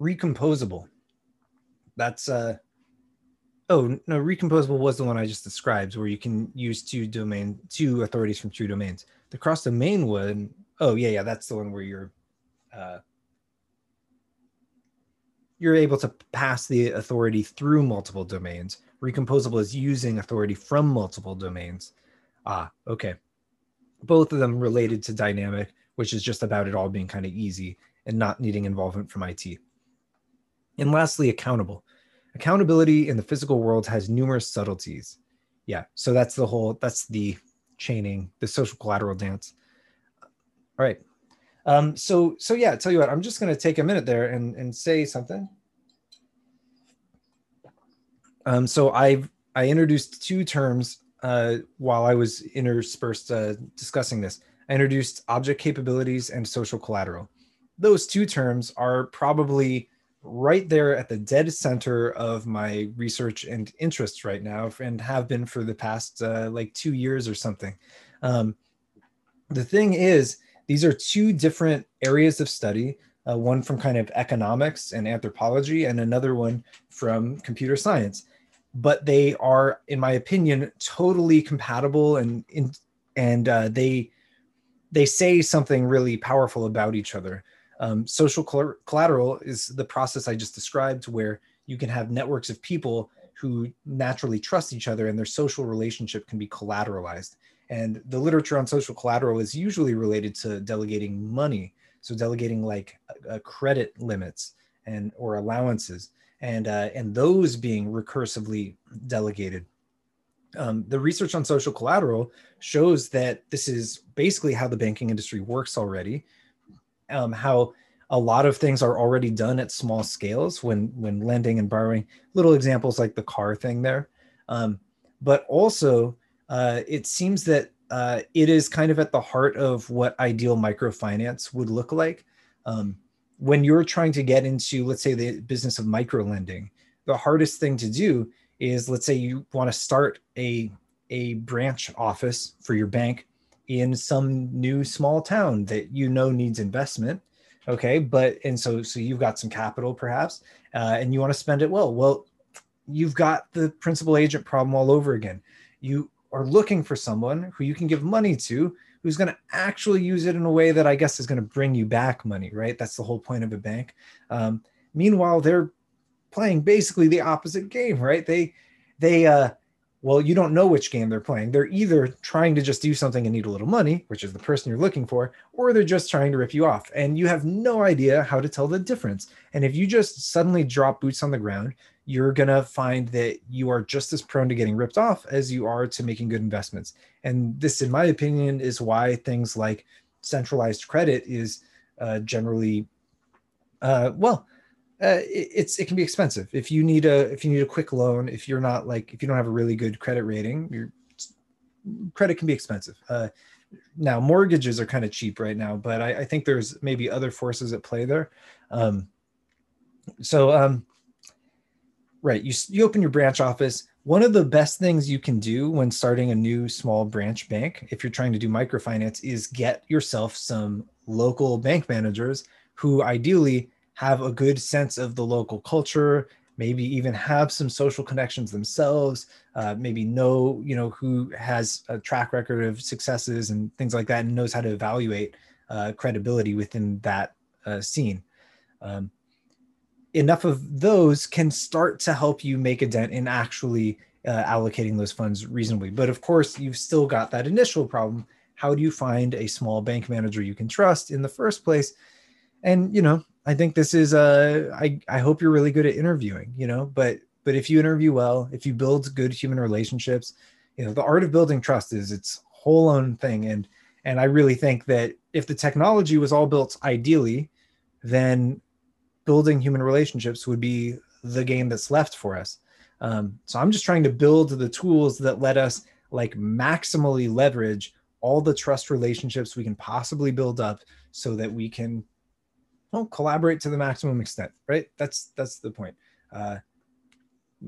Recomposable. That's recomposable was the one I just described, where you can use 2 authorities from 2 domains. The cross-domain one, that's the one where you're able to pass the authority through multiple domains. Recomposable is using authority from multiple domains. Okay. Both of them related to dynamic, which is just about it all being kind of easy and not needing involvement from IT. And lastly, accountable. Accountability in the physical world has numerous subtleties. Yeah, so that's the chaining, the social collateral dance. All right. So yeah, tell you what, I'm just going to take a minute there and say something. So I introduced 2 terms while I was interspersed discussing this. I introduced object capabilities and social collateral. Those 2 terms are probably right there at the dead center of my research and interests right now, and have been for the past like 2 years or something. The thing is, these are 2 different areas of study, one from kind of economics and anthropology and another one from computer science. But they are, in my opinion, totally compatible and they say something really powerful about each other. Social collateral is the process I just described, where you can have networks of people who naturally trust each other and their social relationship can be collateralized. And the literature on social collateral is usually related to delegating money. So delegating like credit limits or allowances and those being recursively delegated. The research on social collateral shows that this is basically how the banking industry works already, how a lot of things are already done at small scales when lending and borrowing, little examples like the car thing there. But also, it seems that it is kind of at the heart of what ideal microfinance would look like. When you're trying to get into, let's say, the business of microlending, the hardest thing to do is, let's say you want to start a branch office for your bank in some new small town that you know needs investment. Okay, so you've got some capital perhaps, and you want to spend it well. Well, you've got the principal agent problem all over again. You are looking for someone who you can give money to, who's going to actually use it in a way that I guess is going to bring you back money, right? That's the whole point of a bank. Meanwhile, they're playing basically the opposite game, right? Well, you don't know which game they're playing. They're either trying to just do something and need a little money, which is the person you're looking for, or they're just trying to rip you off. And you have no idea how to tell the difference. And if you just suddenly drop boots on the ground, you're going to find that you are just as prone to getting ripped off as you are to making good investments. And this, in my opinion, is why things like centralized credit is generally, it can be expensive. If you need a quick loan, if you don't have a really good credit rating, your credit can be expensive. Now mortgages are kind of cheap right now, but I think there's maybe other forces at play there. Right, you open your branch office. One of the best things you can do when starting a new small branch bank, if you're trying to do microfinance, is get yourself some local bank managers who ideally have a good sense of the local culture, maybe even have some social connections themselves, maybe know who has a track record of successes and things like that, and knows how to evaluate credibility within that scene. Enough of those can start to help you make a dent in actually allocating those funds reasonably. But of course, you've still got that initial problem. How do you find a small bank manager you can trust in the first place? And, I think this is, I hope you're really good at interviewing, but if you interview well, if you build good human relationships, the art of building trust is its whole own thing. And I really think that if the technology was all built ideally, then building human relationships would be the game that's left for us. So I'm just trying to build the tools that let us maximally leverage all the trust relationships we can possibly build up so that we can collaborate to the maximum extent, right? That's the point. I'm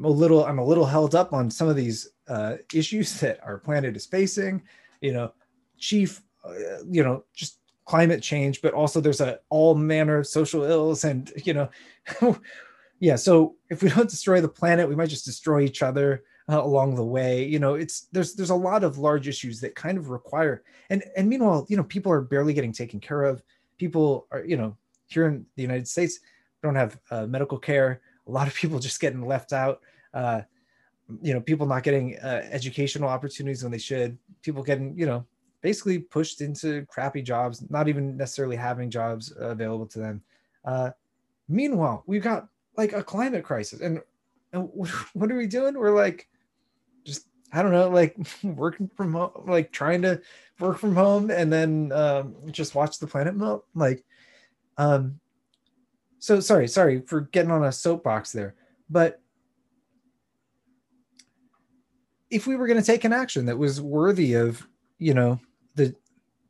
a little held up on some of these issues that our planet is facing, just climate change, but also there's all manner of social ills and, yeah. So if we don't destroy the planet, we might just destroy each other along the way. There's a lot of large issues that kind of require, and meanwhile, people are barely getting taken care of. People are, here in the United States, don't have medical care. A lot of people just getting left out, people not getting educational opportunities when they should, people getting, basically pushed into crappy jobs, not even necessarily having jobs available to them. Meanwhile, we've got a climate crisis, and what are we doing? We're working from home, trying to work from home and then just watch the planet melt. So sorry for getting on a soapbox there, but if we were going to take an action that was worthy of, the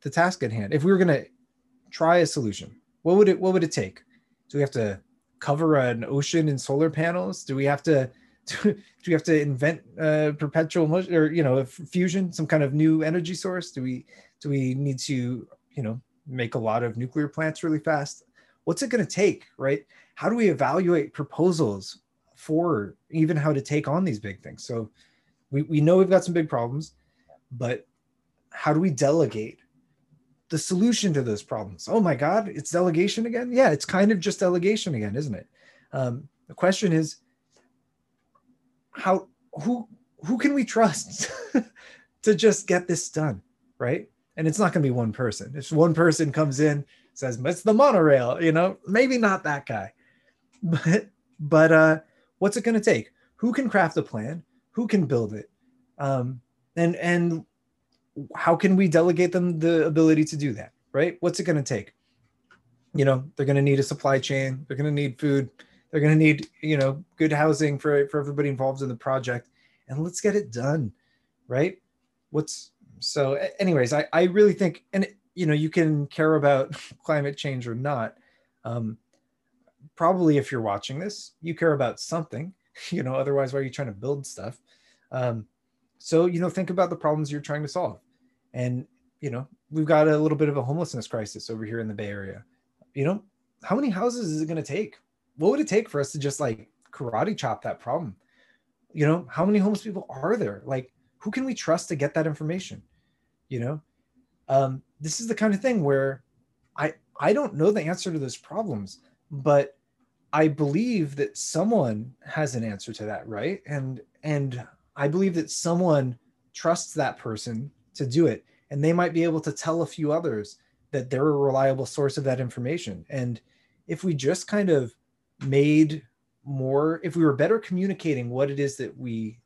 task at hand, if we were going to try a solution, what would it take? Do we have to cover an ocean in solar panels? Do we have to invent perpetual motion, or fusion, some kind of new energy source? Do we need to make a lot of nuclear plants really fast? What's it going to take, right? How do we evaluate proposals for even how to take on these big things? So we know we've got some big problems, but how do we delegate the solution to those problems? Oh my God, it's delegation again? Yeah, it's kind of just delegation again, isn't it? The question is, who can we trust to just get this done, right? And it's not going to be one person. If one person comes in, says, it's the monorail, maybe not that guy. But what's it going to take? Who can craft a plan? Who can build it? And how can we delegate them the ability to do that, right? What's it going to take? They're going to need a supply chain. They're going to need food. They're going to need, good housing for everybody involved in the project. And let's get it done, right? I really think, and you can care about climate change or not. Probably if you're watching this, you care about something, otherwise why are you trying to build stuff? So think about the problems you're trying to solve. And, we've got a little bit of a homelessness crisis over here in the Bay Area. How many houses is it going to take? What would it take for us to just karate chop that problem? How many homeless people are there? Who can we trust to get that information? This is the kind of thing where I don't know the answer to those problems, but I believe that someone has an answer to that, right? And I believe that someone trusts that person to do it, and they might be able to tell a few others that they're a reliable source of that information. And if we just kind of made more, if we were better communicating what it is that we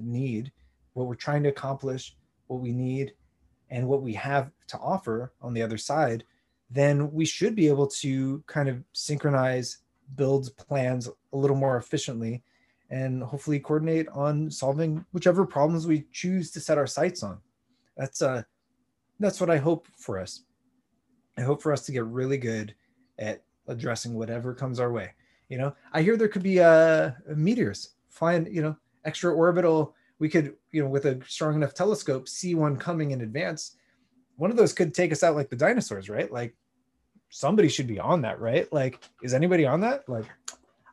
need, what we're trying to accomplish, what we need, and what we have to offer on the other side, then we should be able to kind of synchronize, build plans a little more efficiently, and hopefully coordinate on solving whichever problems we choose to set our sights on. That's what I hope for us. I hope for us to get really good at addressing whatever comes our way. You know, I hear there could be meteors flying, you know, extra orbital. We could, you know, with a strong enough telescope, see one coming in advance. One of those could take us out like the dinosaurs, right? Like somebody should be on that, right? Like, is anybody on that? Like,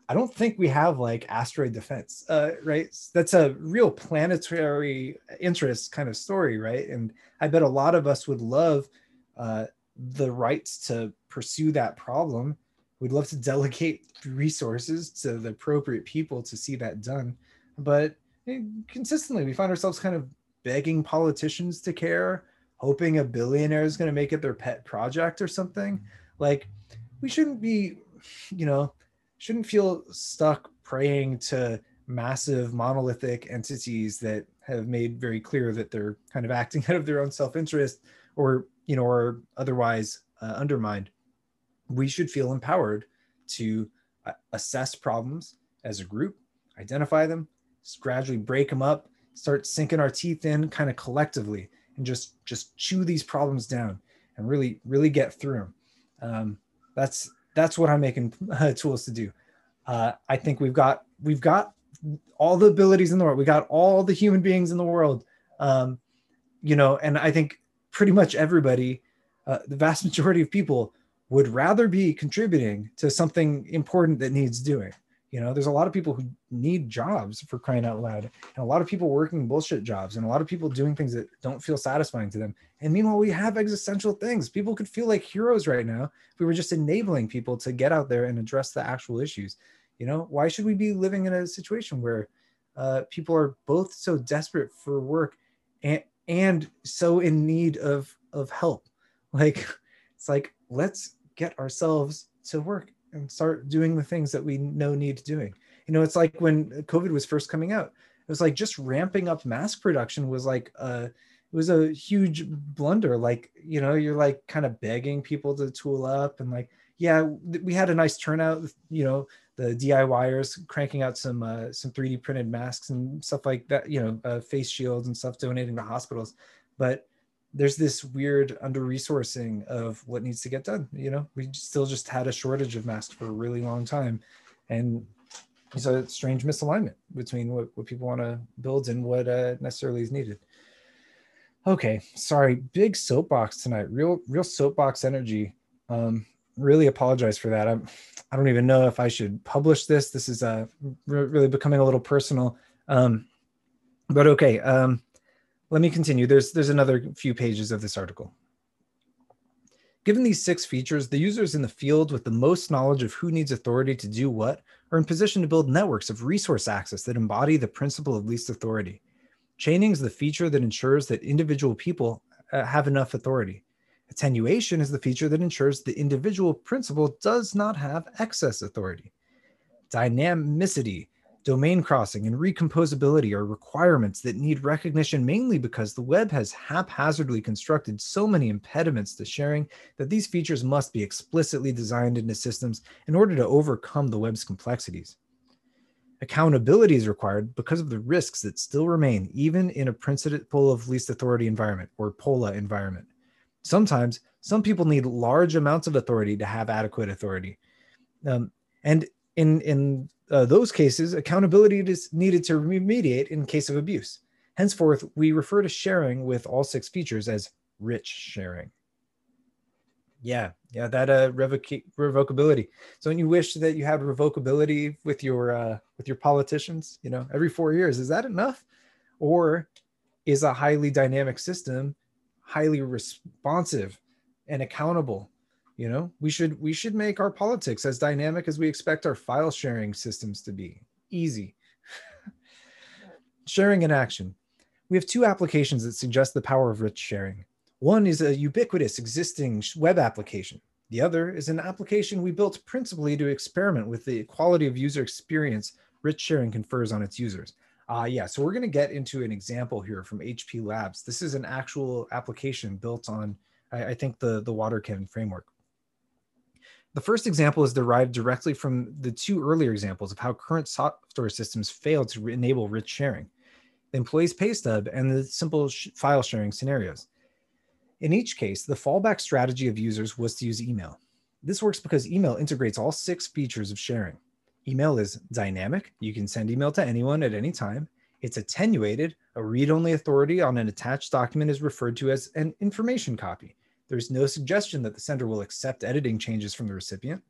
I don't think we have like asteroid defense, right? That's a real planetary interest kind of story, right? And I bet a lot of us would love the rights to pursue that problem. We'd love to delegate resources to the appropriate people to see that done. But consistently, we find ourselves kind of begging politicians to care, hoping a billionaire is going to make it their pet project or something. Like, we shouldn't be, you know, shouldn't feel stuck praying to massive monolithic entities that have made very clear that they're kind of acting out of their own self-interest or, you know, or otherwise undermined. We should feel empowered to assess problems as a group, identify them, gradually break them up, start sinking our teeth in kind of collectively, and just chew these problems down and really, really get through them. That's what I'm making tools to do. I think we've got all the abilities in the world. We got all the human beings in the world, you know. And I think pretty much everybody, the vast majority of people, would rather be contributing to something important that needs doing. You know, there's a lot of people who need jobs, for crying out loud, and a lot of people working bullshit jobs, and a lot of people doing things that don't feel satisfying to them. And meanwhile, we have existential things. People could feel like heroes right now if we were just enabling people to get out there and address the actual issues. You know, why should we be living in a situation where people are both so desperate for work and so in need of help? Like, it's like, let's get ourselves to work and start doing the things that we know need doing. You know, it's like when COVID was first coming out, it was like just ramping up mask production was like, it was a huge blunder. Like, you know, you're like kind of begging people to tool up and like, yeah, we had a nice turnout, you know, the DIYers cranking out some 3D printed masks and stuff like that, you know, face shields and stuff, donating to hospitals. But there's this weird under-resourcing of what needs to get done. You know, we still just had a shortage of masks for a really long time. And it's a strange misalignment between what people want to build and what necessarily is needed. Okay, sorry, big soapbox tonight, real soapbox energy. Really apologize for that. I don't even know if I should publish this. This is really becoming a little personal, but okay. Let me continue. There's another few pages of this article. Given these 6 features, the users in the field with the most knowledge of who needs authority to do what are in position to build networks of resource access that embody the principle of least authority. Chaining is the feature that ensures that individual people have enough authority. Attenuation is the feature that ensures the individual principle does not have excess authority. Dynamicity, domain crossing, and recomposability are requirements that need recognition mainly because the web has haphazardly constructed so many impediments to sharing that these features must be explicitly designed into systems in order to overcome the web's complexities. Accountability is required because of the risks that still remain even in a principle of least authority environment, or POLA environment. Sometimes some people need large amounts of authority to have adequate authority. And in those cases, accountability is needed to remediate in case of abuse. Henceforth, we refer to sharing with all 6 features as rich sharing. Yeah, that revocability. So when you wish that you had revocability with your politicians, you know, every 4 years, is that enough? Or is a highly dynamic system highly responsive and accountable? You know, we should make our politics as dynamic as we expect our file sharing systems to be. Easy. Sharing in action. We have 2 applications that suggest the power of rich sharing. One is a ubiquitous existing web application. The other is an application we built principally to experiment with the quality of user experience rich sharing confers on its users. Yeah, so we're going to get into an example here from HP Labs. This is an actual application built on, I think, the Waterken framework. The first example is derived directly from the two earlier examples of how current software systems fail to enable rich sharing, the employee's pay stub and the simple file sharing scenarios. In each case, the fallback strategy of users was to use email. This works because email integrates all 6 features of sharing. Email is dynamic. You can send email to anyone at any time. It's attenuated. A read-only authority on an attached document is referred to as an information copy. There's no suggestion that the sender will accept editing changes from the recipient.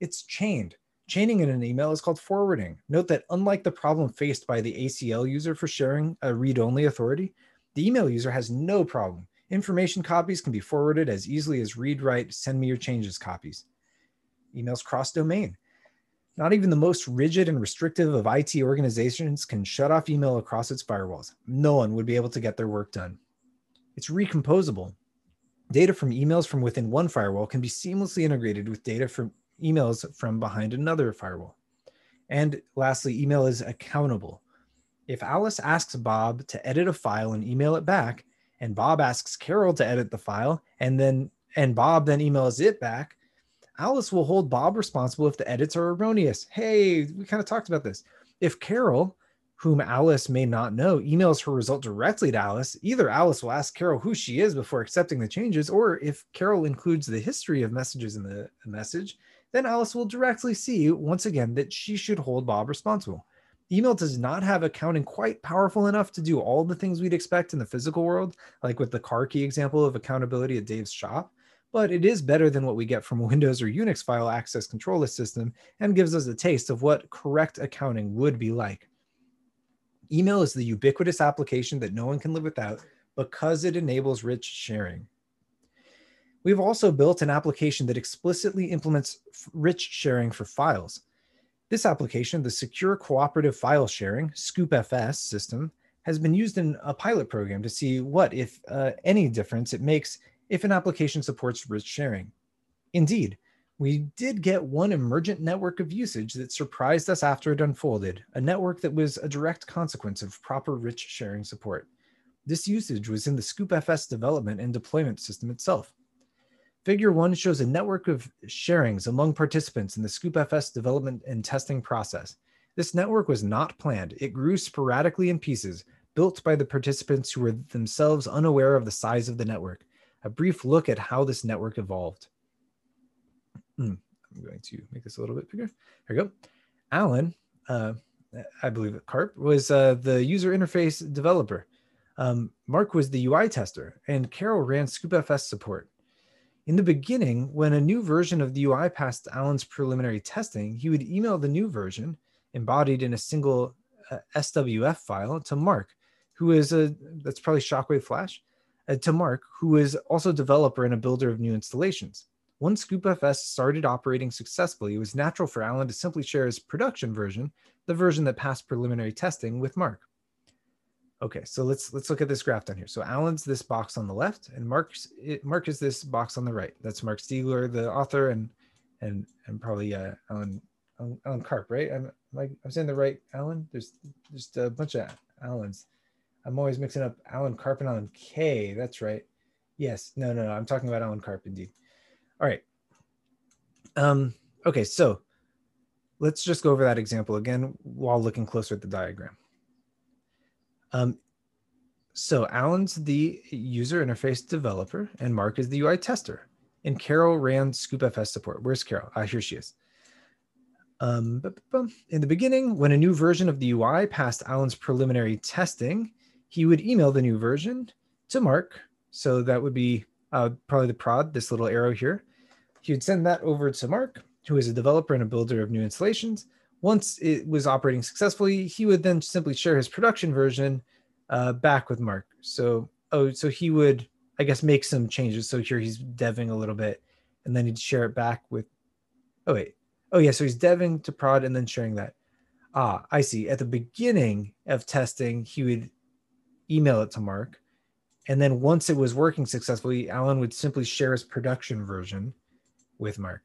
It's chained. Chaining in an email is called forwarding. Note that unlike the problem faced by the ACL user for sharing a read-only authority, the email user has no problem. Information copies can be forwarded as easily as read-write, send me your changes copies. Emails cross-domain. Not even the most rigid and restrictive of IT organizations can shut off email across its firewalls. No one would be able to get their work done. It's recomposable. Data from emails from within one firewall can be seamlessly integrated with data from emails from behind another firewall. And lastly, email is accountable. If Alice asks Bob to edit a file and email it back, and Bob asks Carol to edit the file, and Bob then emails it back, Alice will hold Bob responsible if the edits are erroneous. Hey, we kind of talked about this. If Carol, whom Alice may not know, emails her result directly to Alice, either Alice will ask Carol who she is before accepting the changes, or if Carol includes the history of messages in the message, then Alice will directly see, once again, that she should hold Bob responsible. Email does not have accounting quite powerful enough to do all the things we'd expect in the physical world, like with the car key example of accountability at Dave's shop, but it is better than what we get from a Windows or Unix file access controller system and gives us a taste of what correct accounting would be like. Email is the ubiquitous application that no one can live without because it enables rich sharing. We've also built an application that explicitly implements rich sharing for files. This application, the Secure Cooperative File Sharing, ScoopFS system, has been used in a pilot program to see what, if any difference it makes if an application supports rich sharing. Indeed, we did get one emergent network of usage that surprised us after it unfolded, a network that was a direct consequence of proper rich sharing support. This usage was in the ScoopFS development and deployment system itself. Figure 1 shows a network of sharings among participants in the ScoopFS development and testing process. This network was not planned. It grew sporadically in pieces, built by the participants who were themselves unaware of the size of the network. A brief look at how this network evolved. I'm going to make this a little bit bigger. There we go. Alan, I believe Karp, was the user interface developer. Mark was the UI tester, and Carol ran ScoopFS support. In the beginning, when a new version of the UI passed Alan's preliminary testing, he would email the new version, embodied in a single SWF file, to Mark, who is a, that's probably Shockwave Flash, to Mark, who is also a developer and a builder of new installations. Once ScoopFS started operating successfully, it was natural for Alan to simply share his production version, the version that passed preliminary testing, with Mark. Okay, so let's look at this graph down here. So Alan's this box on the left, and Mark is this box on the right. That's Mark Stiegler, the author, and probably Alan Karp, right? I'm saying the right Alan. There's just a bunch of Alans. I'm always mixing up Alan Karp and Alan K. That's right. Yes. No. I'm talking about Alan Karp indeed. All right. Okay. So let's just go over that example again while looking closer at the diagram. So Alan's the user interface developer and Mark is the UI tester. And Carol ran ScoopFS support. Where's Carol? Ah, here she is. In the beginning, when a new version of the UI passed Alan's preliminary testing, he would email the new version to Mark. So that would be probably the prod, this little arrow here. He would send that over to Mark, who is a developer and a builder of new installations. Once it was operating successfully, he would then simply share his production version back with Mark. So, so he would, I guess, make some changes. So here he's deving a little bit, and then he'd share it back with, oh wait. Oh yeah, so he's deving to prod and then sharing that. Ah, I see. At the beginning of testing, he would email it to Mark. And then once it was working successfully, Alan would simply share his production version with Mark.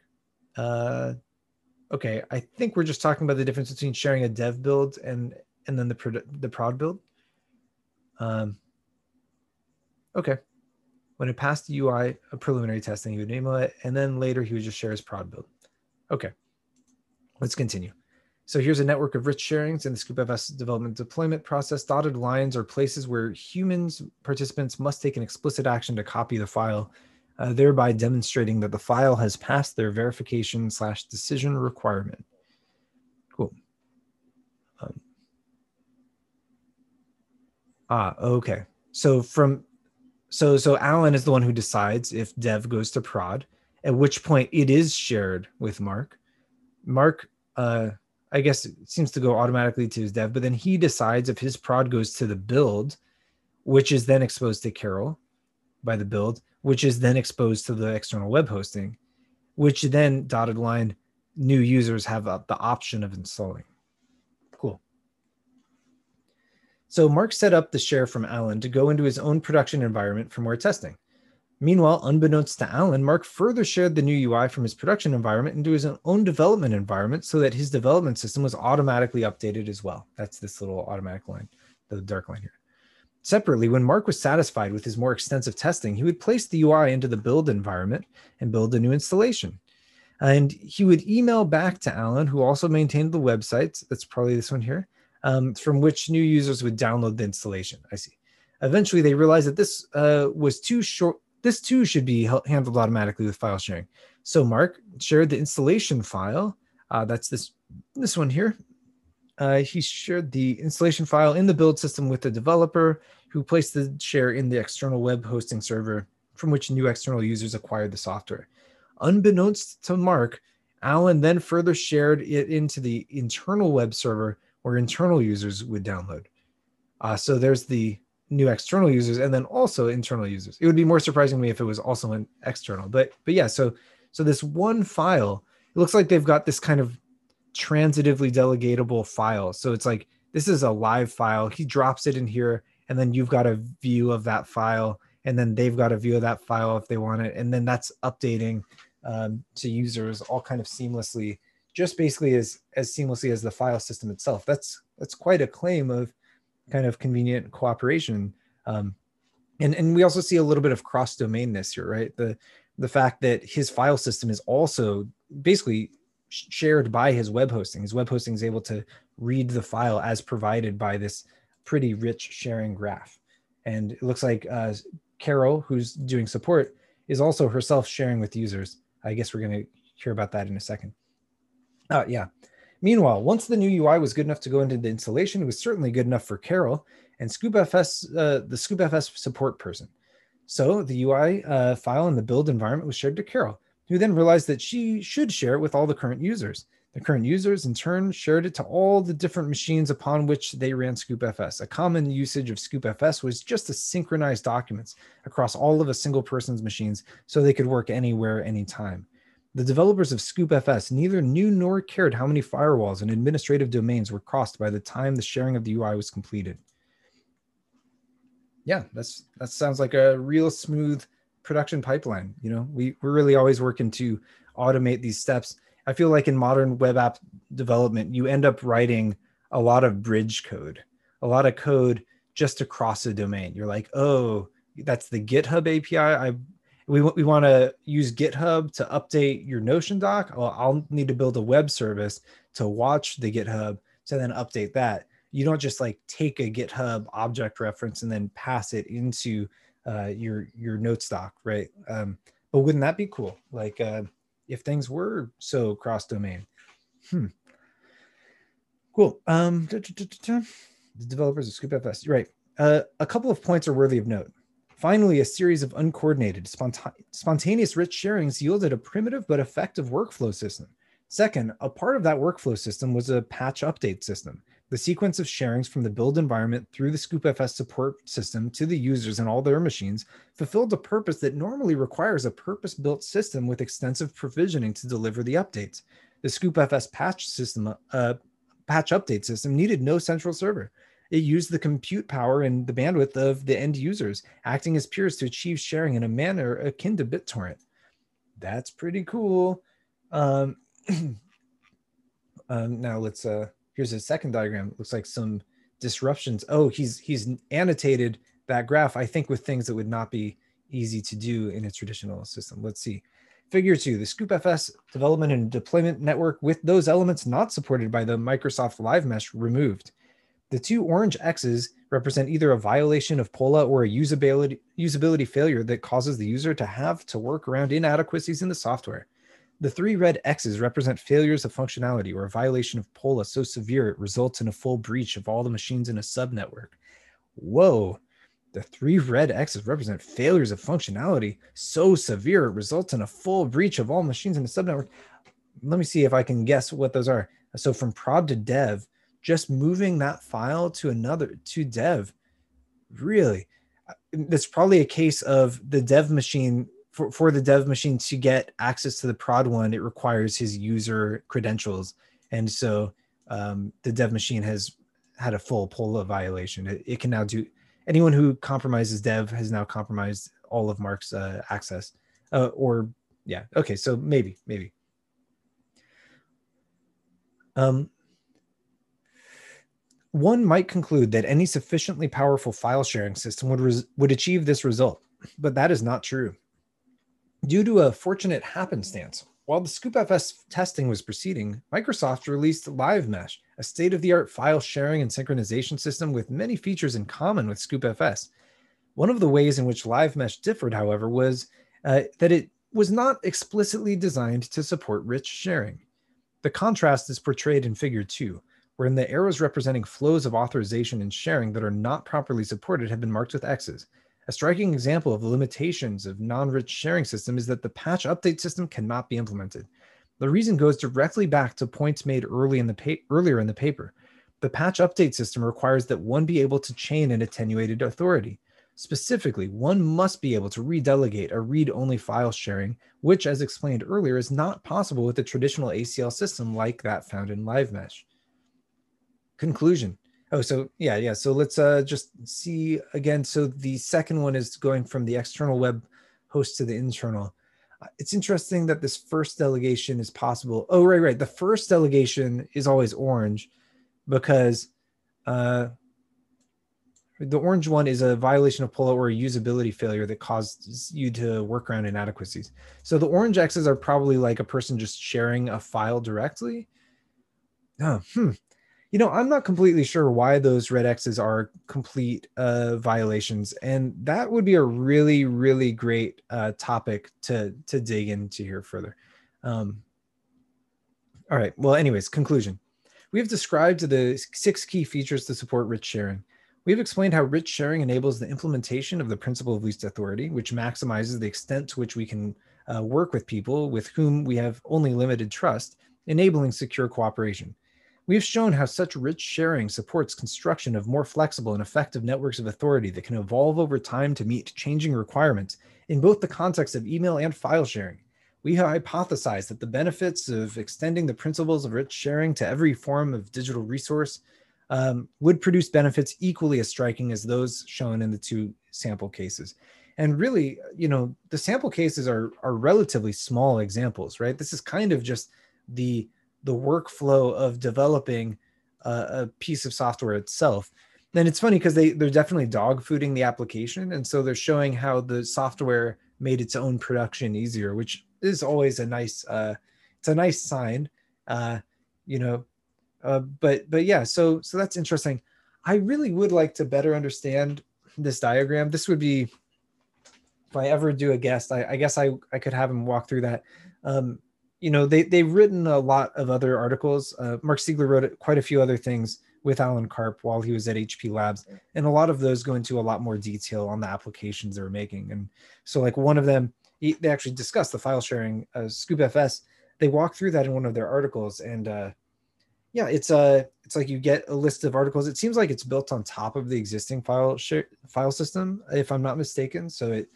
Okay, I think we're just talking about the difference between sharing a dev build and then the prod build. Okay. When it passed the UI, a preliminary test, then he would name it, and then later he would just share his prod build. Okay, let's continue. So here's a network of rich sharings in the ScoopFS development deployment process. Dotted lines are places where humans, participants must take an explicit action to copy the file, thereby demonstrating that the file has passed their verification / decision requirement. Cool. Okay. So so Alan is the one who decides if dev goes to prod, at which point it is shared with Mark. Mark, I guess it seems to go automatically to his dev, but then he decides if his prod goes to the build, which is then exposed to Carol by the build, which is then exposed to the external web hosting, which then dotted line new users have the option of installing. Cool. So Mark set up the share from Alan to go into his own production environment for more testing. Meanwhile, unbeknownst to Alan, Mark further shared the new UI from his production environment into his own development environment so that his development system was automatically updated as well. That's this little automatic line, the dark line here. Separately, when Mark was satisfied with his more extensive testing, he would place the UI into the build environment and build a new installation. And he would email back to Alan, who also maintained the websites, that's probably this one here, from which new users would download the installation. I see. Eventually, they realized that this was too short. This too should be handled automatically with file sharing. So Mark shared the installation file. That's this one here. He shared the installation file in the build system with the developer who placed the share in the external web hosting server from which new external users acquired the software. Unbeknownst to Mark, Alan then further shared it into the internal web server where internal users would download. So there's the new external users and then also internal users. It would be more surprising to me if it was also an external, but yeah, so this one file, it looks like they've got this kind of transitively delegatable file. So it's like, this is a live file. He drops it in here and then you've got a view of that file and then they've got a view of that file if they want it. And then that's updating to users all kind of seamlessly, just basically as seamlessly as the file system itself. That's quite a claim of kind of convenient cooperation. And we also see a little bit of cross-domainness here, right? The fact that his file system is also basically shared by his web hosting. His web hosting is able to read the file as provided by this pretty rich sharing graph. And it looks like Carol, who's doing support, is also herself sharing with users. I guess we're going to hear about that in a second. Yeah. Meanwhile, once the new UI was good enough to go into the installation, it was certainly good enough for Carol and ScoopFS, the ScoopFS support person. So the UI file in the build environment was shared to Carol, who then realized that she should share it with all the current users. The current users, in turn, shared it to all the different machines upon which they ran ScoopFS. A common usage of ScoopFS was just to synchronize documents across all of a single person's machines so they could work anywhere, anytime. The developers of ScoopFS neither knew nor cared how many firewalls and administrative domains were crossed by the time the sharing of the UI was completed. Yeah, that sounds like a real smooth production pipeline. You know, we're really always working to automate these steps. I feel like in modern web app development, you end up writing a lot of bridge code, a lot of code just to cross a domain. You're like, oh, that's the GitHub API. We want to use GitHub to update your Notion doc. Well, I'll need to build a web service to watch the GitHub to then update that. You don't just like take a GitHub object reference and then pass it into your notes doc, right? But wouldn't that be cool? Like if things were so cross-domain. Cool. The developers of ScoopFS, right. A couple of points are worthy of note. Finally, a series of uncoordinated, spontaneous rich sharings yielded a primitive but effective workflow system. Second, a part of that workflow system was a patch update system. The sequence of sharings from the build environment through the ScoopFS support system to the users and all their machines fulfilled a purpose that normally requires a purpose-built system with extensive provisioning to deliver the updates. The ScoopFS patch update system needed no central server. It used the compute power and the bandwidth of the end users, acting as peers to achieve sharing in a manner akin to BitTorrent. that's pretty cool. Now let's, here's his second diagram. It looks like some disruptions. Oh, he's annotated that graph, I think, with things that would not be easy to do in a traditional system. Let's see. Figure 2, the ScoopFS development and deployment network with those elements not supported by the Microsoft Live Mesh removed. The 2 orange X's represent either a violation of POLA or a usability failure that causes the user to have to work around inadequacies in the software. The 3 red X's represent failures of functionality or a violation of POLA so severe it results in a full breach of all the machines in a subnetwork. Whoa. The 3 red X's represent failures of functionality so severe it results in a full breach of all machines in the subnetwork. Let me see if I can guess what those are. So from prod to dev, just moving that file to another, to dev, really, that's probably a case of the dev machine, for the dev machine to get access to the prod one, it requires his user credentials. And so the dev machine has had a full POLA violation. It can now do... Anyone who compromises dev has now compromised all of Mark's access or yeah. Okay. So maybe. One might conclude that any sufficiently powerful file sharing system would achieve this result, but that is not true. Due to a fortunate happenstance, while the ScoopFS testing was proceeding, Microsoft released Live Mesh, a state-of-the-art file sharing and synchronization system with many features in common with ScoopFS. One of the ways in which Live Mesh differed, however, was that it was not explicitly designed to support rich sharing. The contrast is portrayed in Figure 2, wherein the arrows representing flows of authorization and sharing that are not properly supported have been marked with X's. A striking example of the limitations of non-rich sharing system is that the patch update system cannot be implemented. The reason goes directly back to points made earlier in the paper. The patch update system requires that one be able to chain an attenuated authority. Specifically, one must be able to redelegate a read-only file sharing, which, as explained earlier, is not possible with a traditional ACL system like that found in Live Mesh. Conclusion. Oh, so yeah. So let's just see again. So the second one is going from the external web host to the internal. It's interesting that this first delegation is possible. Oh, right. The first delegation is always orange because the orange one is a violation of POLA or a usability failure that causes you to work around inadequacies. So the orange X's are probably like a person just sharing a file directly. Oh, You know, I'm not completely sure why those red X's are complete violations, and that would be a really, really great topic to dig into here further. All right. Well, anyways, conclusion. We have described the 6 key features to support rich sharing. We have explained how rich sharing enables the implementation of the principle of least authority, which maximizes the extent to which we can work with people with whom we have only limited trust, enabling secure cooperation. We have shown how such rich sharing supports construction of more flexible and effective networks of authority that can evolve over time to meet changing requirements in both the context of email and file sharing. We have hypothesized that the benefits of extending the principles of rich sharing to every form of digital resource would produce benefits equally as striking as those shown in the 2 sample cases. And really, you know, the sample cases are relatively small examples, right? This is kind of just the workflow of developing a piece of software itself. Then it's funny because they're definitely dogfooding the application. And so they're showing how the software made its own production easier, which is always a nice, it's a nice sign, you know, but yeah, so that's interesting. I really would like to better understand this diagram. This would be, if I ever do a guest, I guess I could have him walk through that. You know, they've written a lot of other articles. Mark Stiegler wrote quite a few other things with Alan Karp while he was at HP Labs. And a lot of those go into a lot more detail on the applications they were making. And so like one of them, they actually discussed the file sharing, ScoopFS. They walk through that in one of their articles. And yeah, it's like you get a list of articles. It seems like it's built on top of the existing file system, if I'm not mistaken. So it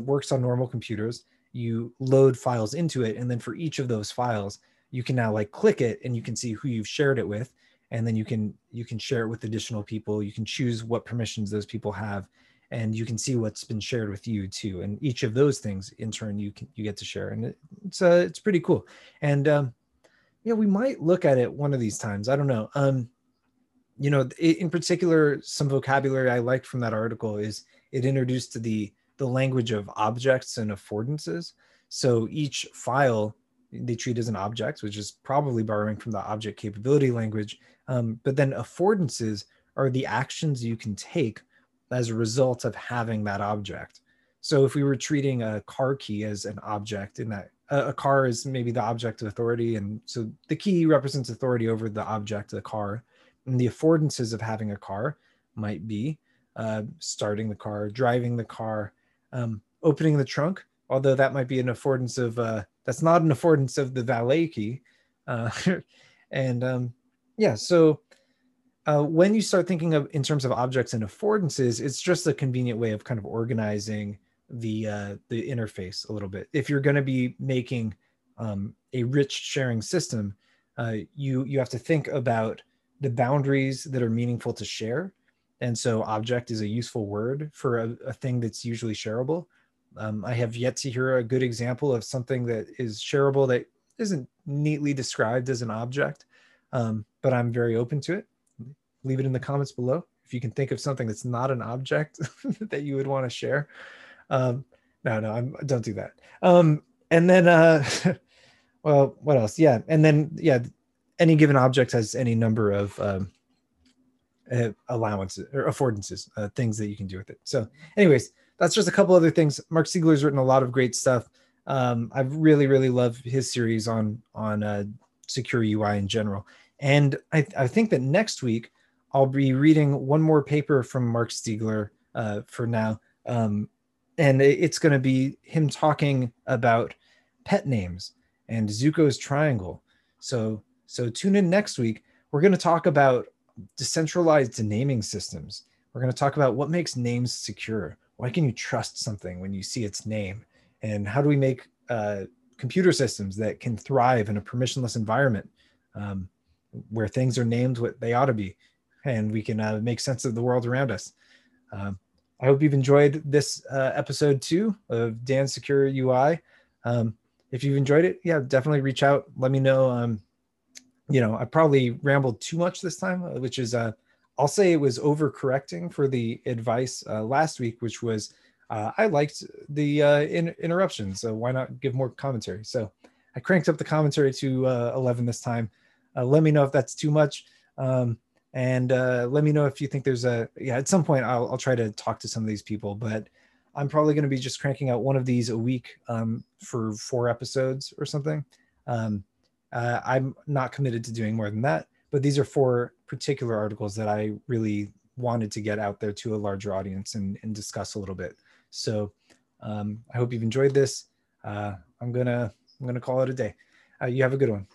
works on normal computers. You load files into it. And then for each of those files, you can now like click it and you can see who you've shared it with. And then you can share it with additional people. You can choose what permissions those people have. and you can see what's been shared with you too. And each of those things in turn, you get to share, and it's pretty cool. And yeah, we might look at it one of these times. I don't know. You know, in particular, some vocabulary I liked from that article is it introduced to the language of objects and affordances. So each file they treat as an object, which is probably borrowing from the object capability language. But then affordances are the actions you can take as a result of having that object. So if we were treating a car key as an object in that, a car is maybe the object of authority. And so the key represents authority over the object of the car. And the affordances of having a car might be starting the car, driving the car, opening the trunk, although that might be an affordance of, that's not an affordance of the valet key. And yeah, so when you start thinking of in terms of objects and affordances, it's just a convenient way of kind of organizing the interface a little bit. If you're going to be making a rich sharing system, you have to think about the boundaries that are meaningful to share. And so object is a useful word for a thing that's usually shareable. I have yet to hear a good example of something that is shareable that isn't neatly described as an object, but I'm very open to it. Leave it in the comments below if you can think of something that's not an object that you would want to share. Don't do that. And then, well, what else? Yeah, and then, yeah, any given object has any number of allowances or affordances, things that you can do with it. So anyways, that's just a couple other things. Mark Stiegler's written a lot of great stuff. I really, really love his series on secure UI in general. And I think that next week, I'll be reading one more paper from Mark Stiegler for now. And it's going to be him talking about pet names and Zuko's triangle. So tune in next week. We're going to talk about decentralized naming systems. We're going to talk about what makes names secure. Why can you trust something when you see its name? And how do we make computer systems that can thrive in a permissionless environment where things are named what they ought to be, and we can make sense of the world around us. I hope you've enjoyed this episode 2 of Dan's Secure UI. If you've enjoyed it, yeah, definitely reach out. Let me know. You know, I probably rambled too much this time, which is, I'll say it was overcorrecting for the advice last week, which was, I liked the interruption, so why not give more commentary? So I cranked up the commentary to 11 this time. Let me know if that's too much. And let me know if you think there's at some point I'll try to talk to some of these people, but I'm probably going to be just cranking out one of these a week for 4 episodes or something. I'm not committed to doing more than that, but these are 4 particular articles that I really wanted to get out there to a larger audience and discuss a little bit. So I hope you've enjoyed this. I'm gonna call it a day. You have a good one.